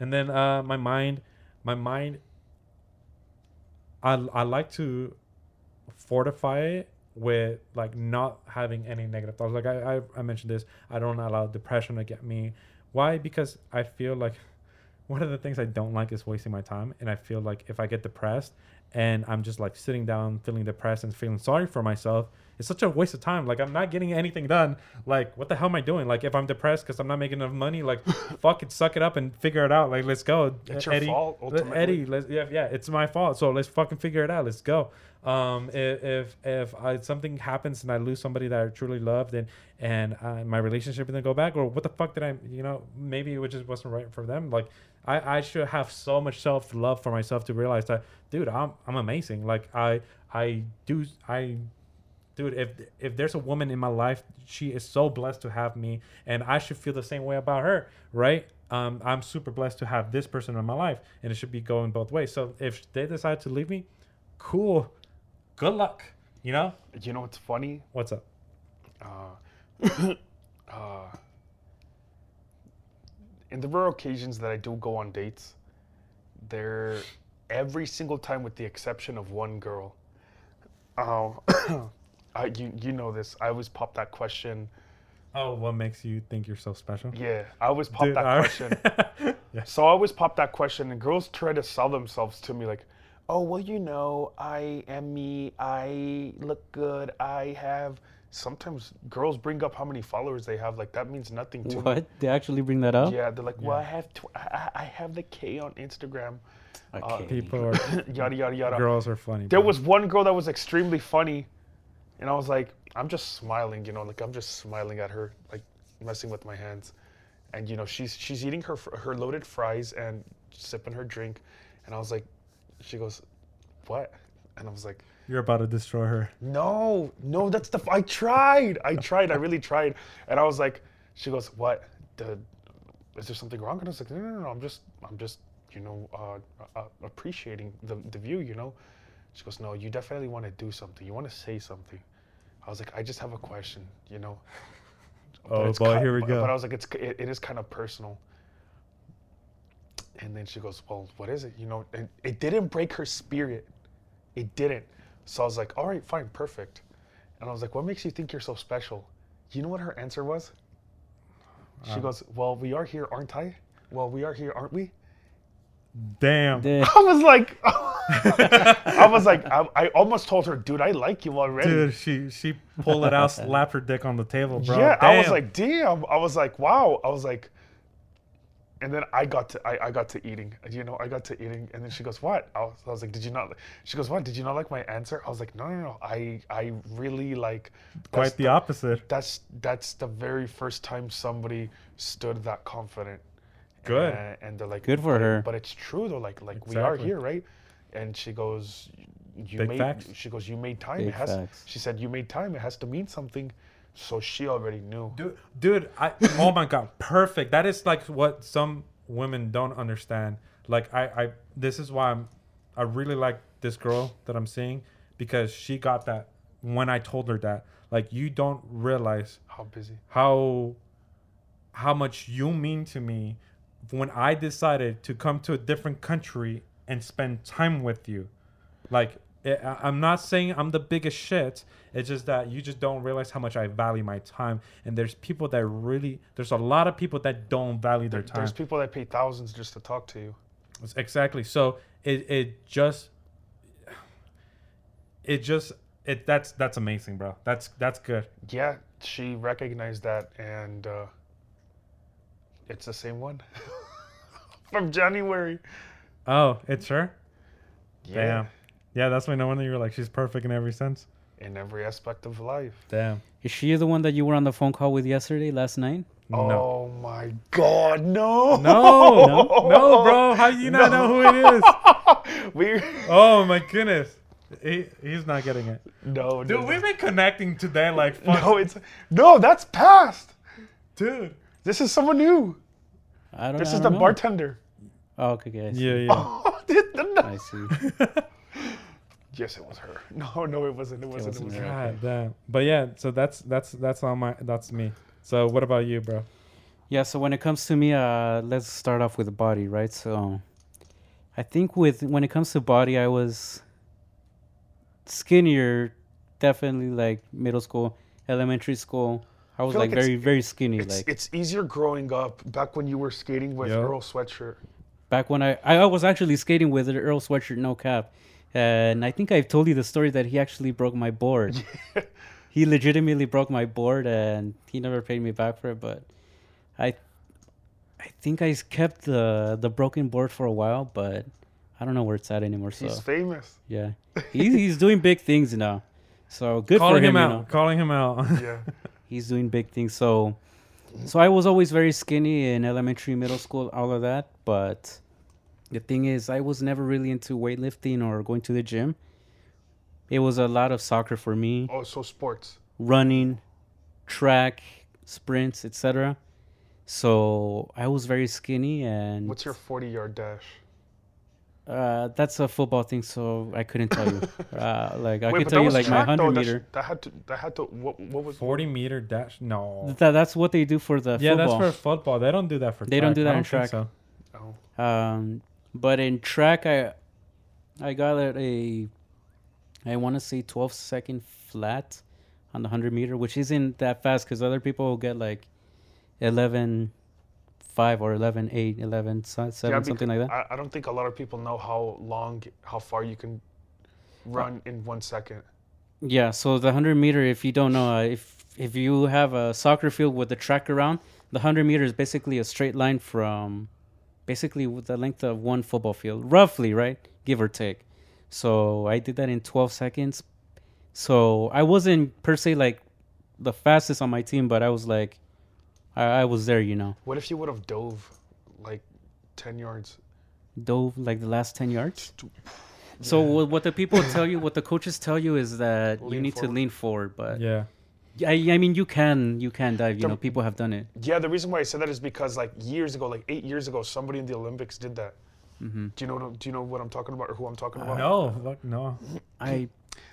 And then uh, my mind, my mind, I, I like to fortify it with like not having any negative thoughts. Like I, I, I mentioned this, I don't allow depression to get me. Why? Because I feel like one of the things I don't like is wasting my time. And I feel like if I get depressed and I'm just like sitting down, feeling depressed and feeling sorry for myself, it's such a waste of time. Like, I'm not getting anything done. Like, what the hell am I doing? Like, if I'm depressed because I'm not making enough money, like, fuck it, suck it up and figure it out. Like, let's go. It's Eddie, your fault, ultimately. Eddie, let's, yeah, yeah, it's my fault. So let's fucking figure it out. Let's go. Um, if if I, something happens and I lose somebody that I truly loved and, and I, my relationship didn't go back, or what the fuck did I, you know, maybe it just wasn't right for them. Like, I, I should have so much self-love for myself to realize that, dude, I'm I'm amazing. Like, I I do, I... Dude, if if there's a woman in my life, she is so blessed to have me, and I should feel the same way about her, right? Um, I'm super blessed to have this person in my life, and it should be going both ways. So if they decide to leave me, cool, good luck, you know? You know what's funny? What's up? Uh, uh, in the rare occasions that I do go on dates, they're every single time with the exception of one girl. Oh. Uh, I, you you know this. I always pop that question. Oh, what makes you think you're so special? Yeah, I always pop Dude, that I, question. Yeah. So I always pop that question, and girls try to sell themselves to me like, oh, well, you know, I am me. I look good. I have... Sometimes girls bring up how many followers they have. Like, that means nothing to what? Me. What? They actually bring that up? Yeah, they're like, yeah. well, I have tw- I, I have the K on Instagram. Okay. Uh, People are... yada, yada, yada. Girls are funny. There bro. was one girl that was extremely funny. And I was like, I'm just smiling, you know, like I'm just smiling at her, like messing with my hands. And, you know, she's she's eating her her loaded fries and sipping her drink. And I was like, she goes, what? And I was like, you're about to destroy her. No, no, that's the, f- I tried. I tried. I really tried. And I was like, she goes, what? The, is there something wrong? And I was like, no, no, no, no. I'm just, I'm just, you know, uh, uh, appreciating the, the view, you know. She goes, no, you definitely want to do something. You want to say something. I was like, I just have a question, you know. Oh, boy, kind, here we but, go. But I was like, it's, it, it is kind of personal. And then she goes, well, what is it? You know, and it didn't break her spirit. It didn't. So I was like, all right, fine, perfect. And I was like, what makes you think you're so special? You know what her answer was? She um, goes, well, we are here, aren't I? Well, we are here, aren't we? Damn. Damn. I was like, I was like, I, I almost told her, dude, I like you already. Dude, she she pulled it out, slapped her dick on the table, bro. Yeah, damn. I was like, damn. I was like, wow. I was like, and then I got to I, I got to eating. You know, I got to eating, and then she goes, what? I was, I was like, did you not? Li-? She goes, what? Did you not like my answer? I was like, no, no, no. I I really like. Quite the, the opposite. That's that's the very first time somebody stood that confident. Good. And, and they're like, good for but, her. But it's true though. Like like exactly. We are here, right? And she goes, you Big made. Facts. She goes, you made time. Big it has. Facts. She said, you made time. It has to mean something. So she already knew. Dude, dude. I, oh my God, perfect. That is like what some women don't understand. Like I, I this is why I'm, I really like this girl that I'm seeing because she got that when I told her that. Like you don't realize how busy, how, how much you mean to me. When I decided to come to a different country and spend time with you, like it, I'm not saying I'm the biggest shit. It's just that you just don't realize how much I value my time. And there's people that really, there's a lot of people that don't value their time. There's people that pay thousands just to talk to you. Exactly. So it it just, it just it that's that's amazing, bro. That's that's good. Yeah, she recognized that and. uh It's the same one from January. Oh, it's her? Yeah. Damn. Yeah, that's why no wonder you were like, she's perfect in every sense. In every aspect of life. Damn. Is she the one that you were on the phone call with yesterday, last night? Oh, no. My God, no. No, no, no bro. How do you not no. know who it is? Oh, my goodness. He, he's not getting it. No, dude. Dude, we've been connecting today like fuck. No, it's, no, that's past. Dude. This is someone new. I don't. This I is don't the know. Bartender. Oh, okay, guys. Yeah, yeah. Oh, no. I see. Yes, it was her. No, no, it wasn't. It wasn't. It wasn't. God damn. But yeah, so that's that's that's on my that's me. So what about you, bro? Yeah, so when it comes to me, uh, let's start off with the body, right? So I think with when it comes to body, I was skinnier, definitely like middle school, elementary school. I was I like, like very, very skinny. It's, like it's easier growing up back when you were skating with yep. Earl Sweatshirt. Back when I, I was actually skating with Earl Sweatshirt, no cap. And I think I've told you the story that he actually broke my board. Yeah. He legitimately broke my board, and he never paid me back for it. But I I think I kept the the broken board for a while, but I don't know where it's at anymore. So he's famous. Yeah. He's, he's doing big things now. So good Calling for him. him out. You know? Calling him out. Yeah. He's doing big things. So so I was always very skinny in elementary, middle school, all of that. But the thing is, I was never really into weightlifting or going to the gym. It was a lot of soccer for me. Oh, so sports. Running, track, sprints, et cetera. So I was very skinny. And what's your forty-yard dash? Uh, that's a football thing, so I couldn't tell you. uh, like I Wait, could tell you, like track, my hundred meter. That had to. That had to. What, what was forty-meter dash? No. That, that's what they do for the. Yeah, football. That's for football. They don't do that for. They track. don't do that I in don't track. Think so. Oh. Um, but in track, I, I got at a. I want to say twelve second flat on the hundred meter, which isn't that fast because other people get like eleven five or eleven eight, eleven seven, yeah, something like that. I, I don't think a lot of people know how long, how far you can run in one second. Yeah, so the hundred meter, if you don't know, uh, if, if you have a soccer field with the track around, the hundred meter is basically a straight line from basically with the length of one football field, roughly, right? Give or take. So I did that in twelve seconds. So I wasn't per se like the fastest on my team, but I was like, I, I was there, you know. What if you would have dove like ten yards? Dove like the last ten yards? So yeah. what the people tell you, what the coaches tell you is that lean you need forward. to lean forward. But yeah, I, I mean, you can, you can dive, you the, know, people have done it. Yeah. The reason why I said that is because like years ago, like eight years ago, somebody in the Olympics did that. Mm-hmm. Do you know what, do you know what I'm talking about or who I'm talking about? No, no. I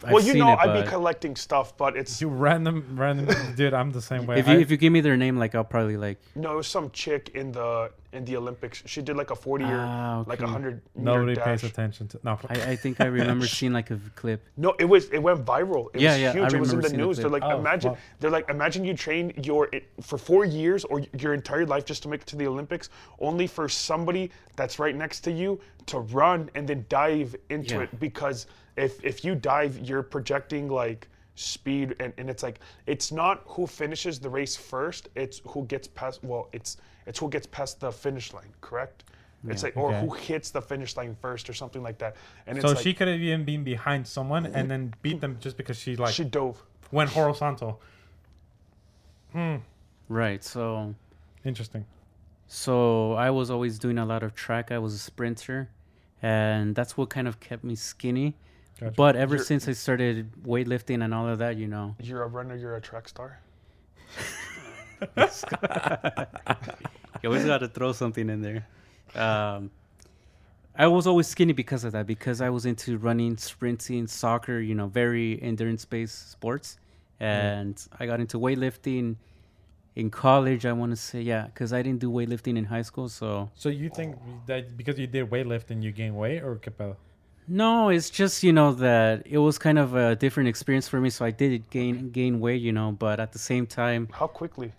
I've well, you know, it, I'd be collecting stuff, but it's you random, random, dude. I'm the same way. If you I, if you give me their name, like I'll probably like. No, it was some chick in the in the Olympics. She did like a forty-year, ah, okay. like a hundred. Nobody dash. Pays attention to. No, I, I think I remember seeing like a clip. No, it was it went viral. It yeah, was yeah, huge. I it was in the news. The they're like, oh, imagine wow. they're like, imagine you train your it, for four years or your entire life just to make it to the Olympics, only for somebody that's right next to you to run and then dive into yeah. it because. If if you dive, you're projecting like speed, and, and it's like it's not who finishes the race first, it's who gets past. Well, it's it's who gets past the finish line, correct? Yeah, it's like or okay. who hits the finish line first or something like that. And so it's like, she could have even been behind someone and then beat them just because she like she dove went horizontal. Hmm. Right. So interesting. So I was always doing a lot of track. I was a sprinter, and that's what kind of kept me skinny. Gotcha. But ever you're, since I started weightlifting and all of that, you know. You're a runner, you're a track star? You always got to throw something in there. Um, I was always skinny because of that, because I was into running, sprinting, soccer, you know, very endurance-based sports. And mm. I got into weightlifting in college, I want to say, yeah, because I didn't do weightlifting in high school, so. So you think that because you did weightlifting, you gained weight or capella? No, it's just, you know, that it was kind of a different experience for me. So I did gain gain weight, you know, but at the same time. How quickly?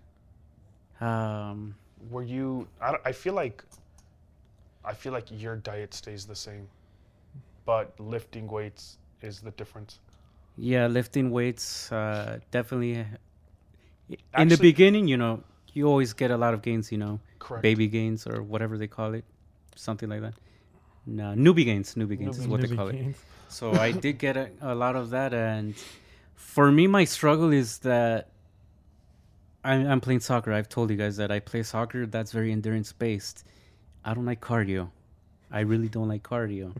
Um, Were you I, I feel like I feel like your diet stays the same, but lifting weights is the difference. Yeah, lifting weights uh, definitely. In Actually, the beginning, you know, you always get a lot of gains, you know, correct. Baby gains or whatever they call it, something like that. No, newbie gains, newbie gains newbie, is what they call gains. it. So I did get a, a lot of that. And for me, my struggle is that I'm, I'm playing soccer. I've told you guys that I play soccer. That's very endurance-based. I don't like cardio. I really don't like cardio,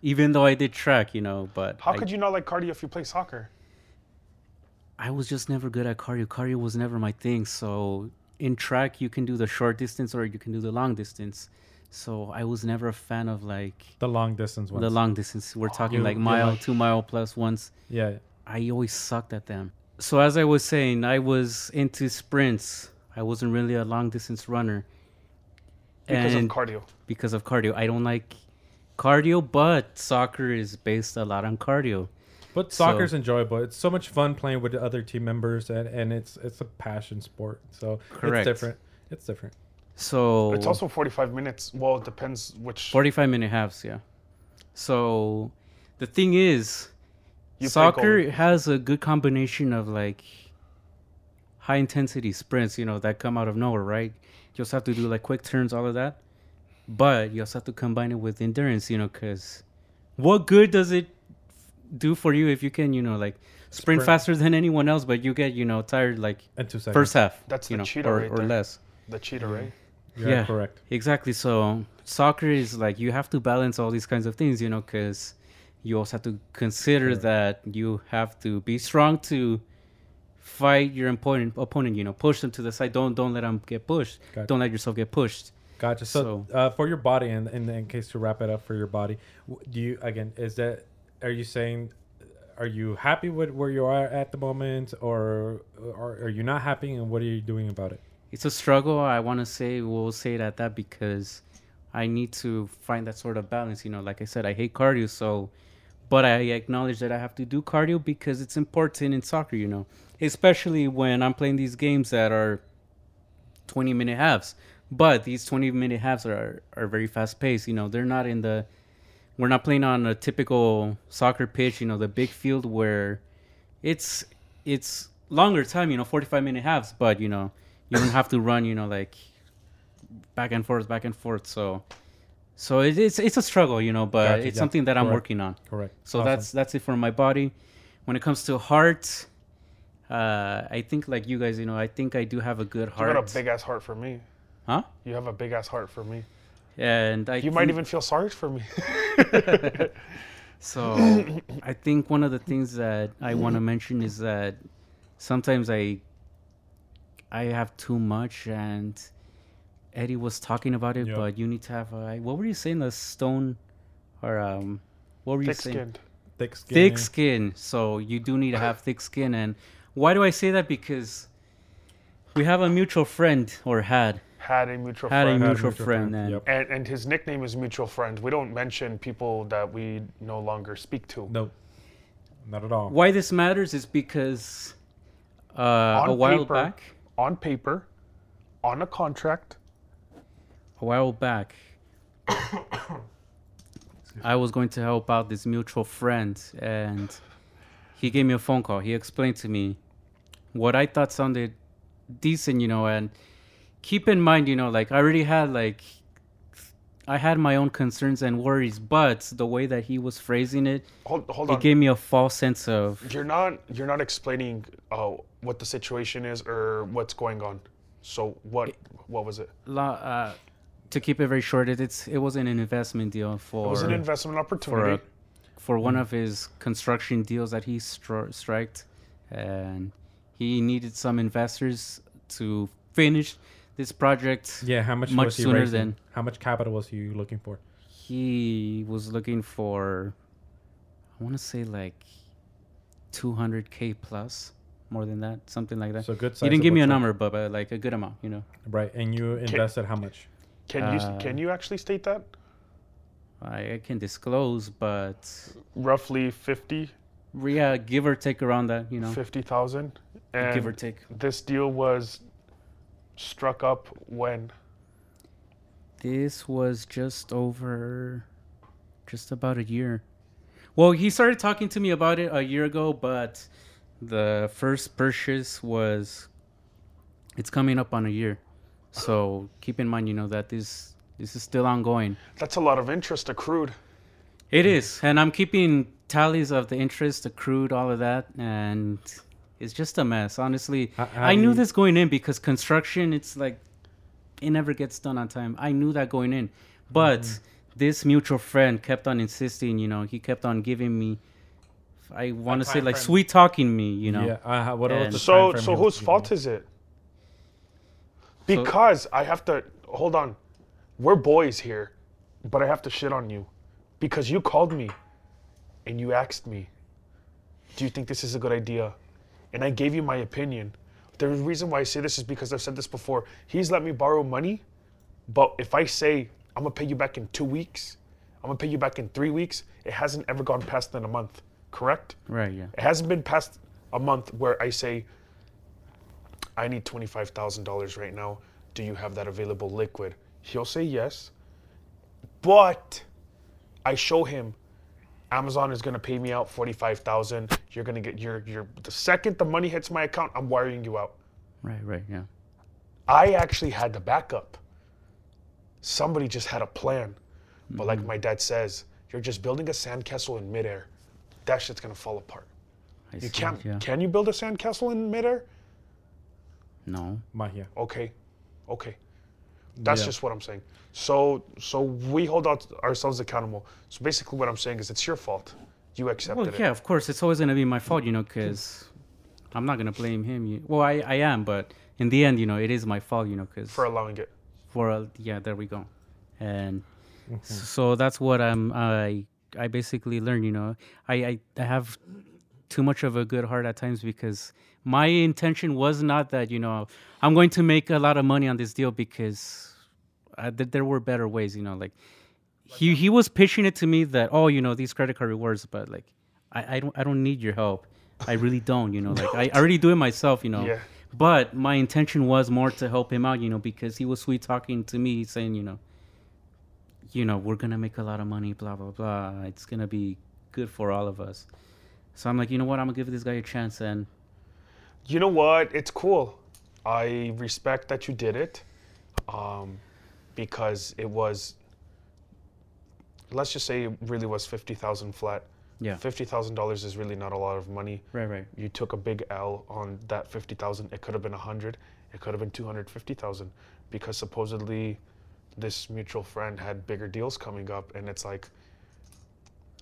even though I did track, you know. But how I, could you not like cardio if you play soccer? I was just never good at cardio. Cardio was never my thing. So in track, you can do the short distance or you can do the long distance. So I was never a fan of like the long distance ones. The long distance. We're oh, talking you, like mile, like, two mile plus ones. Yeah. I always sucked at them. So as I was saying, I was into sprints. I wasn't really a long distance runner. Because and of cardio. Because of cardio. I don't like cardio, but soccer is based a lot on cardio. But soccer's so, enjoyable. It's so much fun playing with the other team members, and, and it's it's a passion sport. So correct. it's different. It's different. So it's also forty-five minutes. Well, it depends which. forty-five minute halves, yeah. So the thing is, you soccer has a good combination of like high intensity sprints, you know, that come out of nowhere, right? You also have to do like quick turns, all of that. But you also have to combine it with endurance, you know, because what good does it do for you if you can, you know, like sprint, sprint. faster than anyone else, but you get, you know, tired like first half. That's you the know, cheater or, right or less. The cheater, right? You're yeah, correct. Exactly. So soccer is like you have to balance all these kinds of things, you know, because you also have to consider sure. that you have to be strong to fight your opponent, opponent, you know, push them to the side. Don't don't let them get pushed. Gotcha. Don't let yourself get pushed. Gotcha. So, so uh, for your body, and, and in case to wrap it up for your body, do you, again, is that, are you saying, are you happy with where you are at the moment, or, or are you not happy, and what are you doing about it? It's a struggle. I want to say, we'll say it at that, because I need to find that sort of balance. You know, like I said, I hate cardio, so, but I acknowledge that I have to do cardio because it's important in soccer, you know, especially when I'm playing these games that are twenty minute halves, but these twenty minute halves are, are very fast paced. You know, they're not in the, we're not playing on a typical soccer pitch, you know, the big field where it's, it's longer time, you know, forty-five minute halves, but you know, you don't have to run, you know, like back and forth, back and forth. So, so it, it's it's a struggle, you know, but gotcha, it's yeah. something that Correct. I'm working on. Correct. So awesome. that's that's it for my body. When it comes to heart, uh, I think like you guys, you know, I think I do have a good heart. You got a big ass heart for me. Huh? You have a big ass heart for me. And I you might even feel sorry for me. So I think one of the things that I want to mention is that sometimes I. I have too much, and Eddie was talking about it, yep. but you need to have a, what were you saying? The stone or, um, what were thick you saying? Skin. Thick skin. Thick skin. So you do need to have thick skin. And why do I say that? Because we have a mutual friend or had. Had a mutual had friend. Had a mutual, had a mutual friend. friend. And, yep. and, and his nickname is Mutual Friend. We don't mention people that we no longer speak to. No, not at all. Why this matters is because uh, a while paper, back. On paper, on a contract. A while back, I was going to help out this mutual friend, and he gave me a phone call. He explained to me what I thought sounded decent, you know, and keep in mind, you know, like I already had like, I had my own concerns and worries, but the way that he was phrasing it, hold, hold on. It gave me a false sense of. You're not, you're not explaining uh, what the situation is or what's going on. So what, what was it? La, uh, to keep it very short, it, it's it was an investment deal for. It was an investment opportunity for, a, for one of his construction deals that he stri- striked, and he needed some investors to finish. This project, yeah, how much much was he sooner raising? Than how much capital was he looking for? He was looking for, I want to say like two hundred K plus, more than that, something like that. So good. He didn't give me a number, but, but like a good amount, you know. Right, and you invested can, how much? Can uh, you can you actually state that? I, I can disclose, but roughly fifty. Yeah, give or take around that, you know. Fifty thousand. Give or take. This deal was. Struck up when? This was just over, just about a year. Well, he started talking to me about it a year ago, but the first purchase was, it's coming up on a year. So keep in mind, you know, that this this is still ongoing. That's a lot of interest accrued. It is. And I'm keeping tallies of the interest accrued, all of that. And... it's just a mess, honestly. I, I, I knew this going in because construction, it's like, it never gets done on time. I knew that going in. But mm-hmm. this mutual friend kept on insisting, you know, he kept on giving me, I want to say like sweet talking me, you know. Yeah. Uh, what else the so so whose fault is it? Because so, I have to, hold on. We're boys here, but I have to shit on you because you called me and you asked me, do you think this is a good idea? And I gave you my opinion. The reason why I say this is because I've said this before. He's let me borrow money, but if I say I'm gonna pay you back in two weeks, I'm gonna pay you back in three weeks, it hasn't ever gone past than a month, correct? Right, yeah. It hasn't been past a month where I say, I need twenty-five thousand dollars right now. Do you have that available liquid? He'll say yes, but I show him Amazon is gonna pay me out forty-five thousand dollars. You're gonna get your, your, the second the money hits my account, I'm wiring you out. Right, right, yeah. I actually had the backup. Somebody just had a plan. But mm-hmm. like my dad says, you're just building a sandcastle in midair. That shit's gonna fall apart. I you can't, yeah. Can you build a sandcastle in midair? No. Mahia. Okay, okay. That's yeah. just what I'm saying. So so we hold out ourselves accountable. So basically what I'm saying is it's your fault. You accepted well, it. Well, yeah, of course. It's always going to be my fault, you know, because I'm not going to blame him. Well, I, I am, but in the end, you know, it is my fault, you know, because... For allowing it. For, a, yeah, there we go. And mm-hmm. so that's what I'm, I I basically learned, you know. I, I, I have too much of a good heart at times because my intention was not that, you know, I'm going to make a lot of money on this deal because I, th- there were better ways, you know, like he, he was pitching it to me that, oh, you know, these credit card rewards, but like, I, I don't I don't need your help. I really don't, you know, like I, I already do it myself, you know, yeah. But my intention was more to help him out, you know, because he was sweet talking to me saying, you know, you know, we're going to make a lot of money, blah, blah, blah. It's going to be good for all of us. So I'm like, you know what, I'm going to give this guy a chance and. You know what? It's cool. I respect that you did it, um, because it was. Let's just say it really was fifty thousand flat. Yeah. Fifty thousand dollars is really not a lot of money. Right, right. You took a big L on that fifty thousand. It could have been a hundred. It could have been two hundred fifty thousand, because supposedly, this mutual friend had bigger deals coming up, and it's like.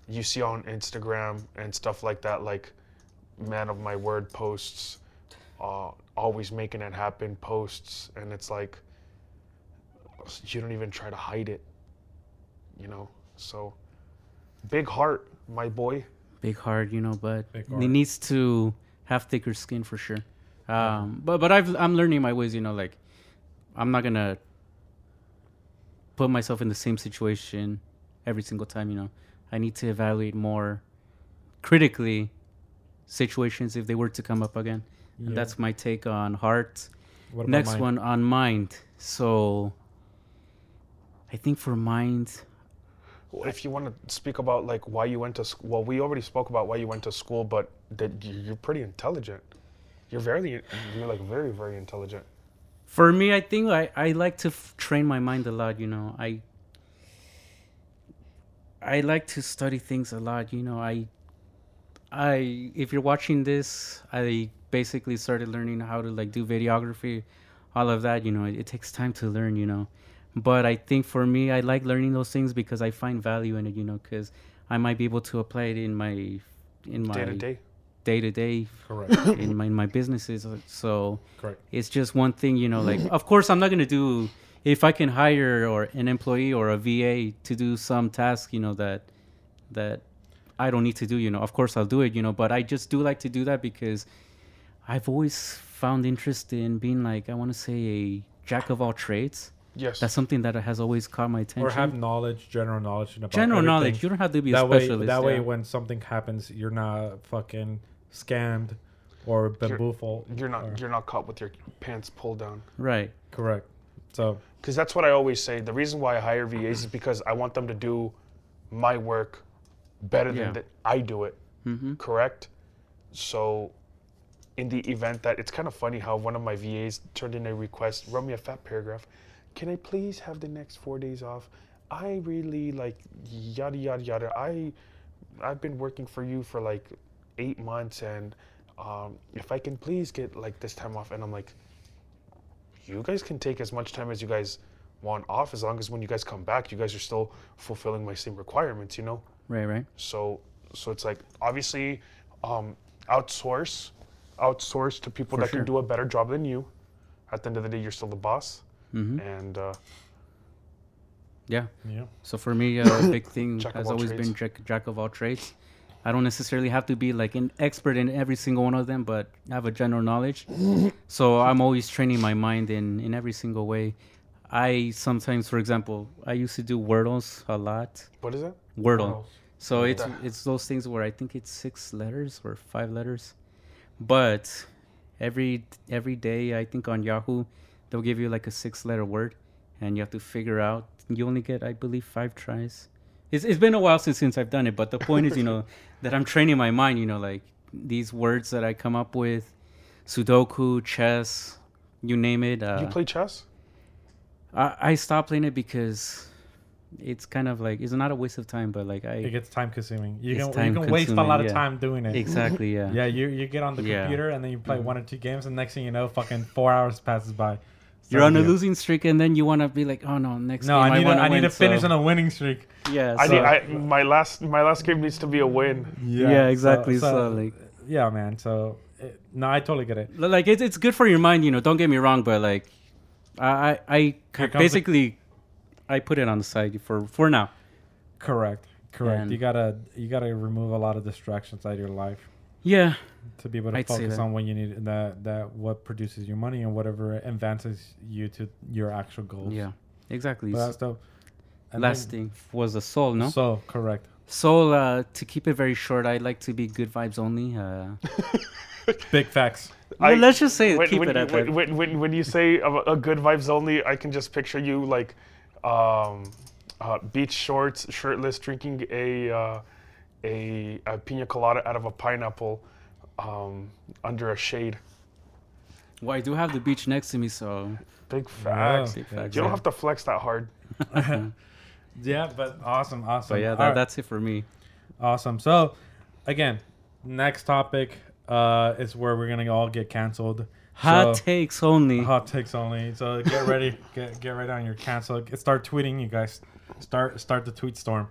You see on Instagram and stuff like that, like, man of my word posts. Uh, always making it happen posts, and it's like you don't even try to hide it, you know. So big heart, my boy. Big heart, you know, but he needs to have thicker skin for sure. Um, but but I've I'm learning my ways, you know. Like I'm not gonna put myself in the same situation every single time, you know. I need to evaluate more critically situations if they were to come up again. And yeah. that's my take on heart. What about Next mind? One on mind. So I think for mind. Well, if you want to speak about like why you went to school. Well, we already spoke about why you went to school, but that you're pretty intelligent. You're very, you're like very, very intelligent. For me, I think I, I like to f- train my mind a lot. You know, I, I like to study things a lot. You know, I, I, if you're watching this, I basically started learning how to like do videography, all of that, you know, it, it takes time to learn, you know, but I think for me, I like learning those things because I find value in it, you know, because I might be able to apply it in my, in my day-to-day, day-to-day correct. in my, in my businesses. So correct. It's just one thing, you know, like, of course I'm not going to do, if I can hire or an employee or a V A to do some task, you know, that, that I don't need to do, you know, of course I'll do it, you know, but I just do like to do that because I've always found interest in being like, I want to say a jack of all trades. Yes. That's something that has always caught my attention. Or have knowledge, general knowledge. About general everything. Knowledge. You don't have to be that a specialist. Way, that yeah. way when something happens, you're not fucking scammed or bamboozled. You're, you're not or, you're not caught with your pants pulled down. Right. Correct. So, because that's what I always say. The reason why I hire V As is because I want them to do my work better yeah. than that I do it. Mm-hmm. Correct? So... in the event that it's kind of funny how one of my V As turned in a request, wrote me a fat paragraph. Can I please have the next four days off? I really like yada, yada, yada. I, I've been working for you for like eight months and um, if I can please get like this time off. And I'm like, you guys can take as much time as you guys want off as long as when you guys come back, you guys are still fulfilling my same requirements, you know? Right, right. So, so it's like, obviously um, outsource. outsource to people For that sure. can do a better job than you. At the end of the day, you're still the boss. Mm-hmm. And uh yeah. yeah. So for me, a uh, big thing has always trades. been jack, jack of all trades. I don't necessarily have to be like an expert in every single one of them, but I have a general knowledge. So I'm always training my mind in, in every single way. I sometimes, for example, I used to do Wordles a lot. What is that? Wordle. Wordles. So it's it's those things where I think it's six letters or five letters. But every every day, I think on Yahoo, they'll give you like a six-letter word, and you have to figure out. You only get, I believe, five tries. It's It's been a while since, since I've done it, but the point is, you know, that I'm training my mind, you know, like these words that I come up with, Sudoku, chess, you name it. Uh, you play chess? I, I stopped playing it because it's kind of like, it's not a waste of time, but like I... It gets time-consuming. You can, time you can waste a lot of yeah. time doing it. Exactly, yeah. Yeah, you, you get on the yeah. computer and then you play mm-hmm. one or two games and next thing you know, fucking four hours passes by. You're on a losing streak, and then you want to be like, "Oh no, next no, game I, need I want to I win, need to finish so. on a winning streak." Yeah, so. I need, I, my last my last game needs to be a win. Yeah, yeah exactly. So, so, so like, yeah, man. So, it, no, I totally get it. Like, it's it's good for your mind, you know. Don't get me wrong, but like, I I, I basically, I put it on the side for for now. Correct, correct. And you gotta you gotta remove a lot of distractions out of your life. Yeah. To be able to I'd focus on what you need, that that what produces your money and whatever advances you to your actual goals. Yeah, exactly. But that's dope. And last thing was the soul, no? Soul, correct. Soul, uh, to keep it very short, I like to be good vibes only. Uh, Big facts. I, well, let's just say when, keep when, it at when, that. When, when, when you say a, a good vibes only, I can just picture you like um, uh, beach shorts, shirtless, drinking a... Uh, A, a pina colada out of a pineapple um, under a shade. Well, I do have the beach next to me, so... Big facts. Yeah, big facts. You don't have to flex that hard. Yeah, but awesome, awesome. But yeah, that, right. That's it for me. Awesome. So, again, next topic uh, is where we're going to all get canceled. Hot so, takes only. Hot takes only. So get ready. get get right on your cancel. Start tweeting, you guys. Start start the tweet storm.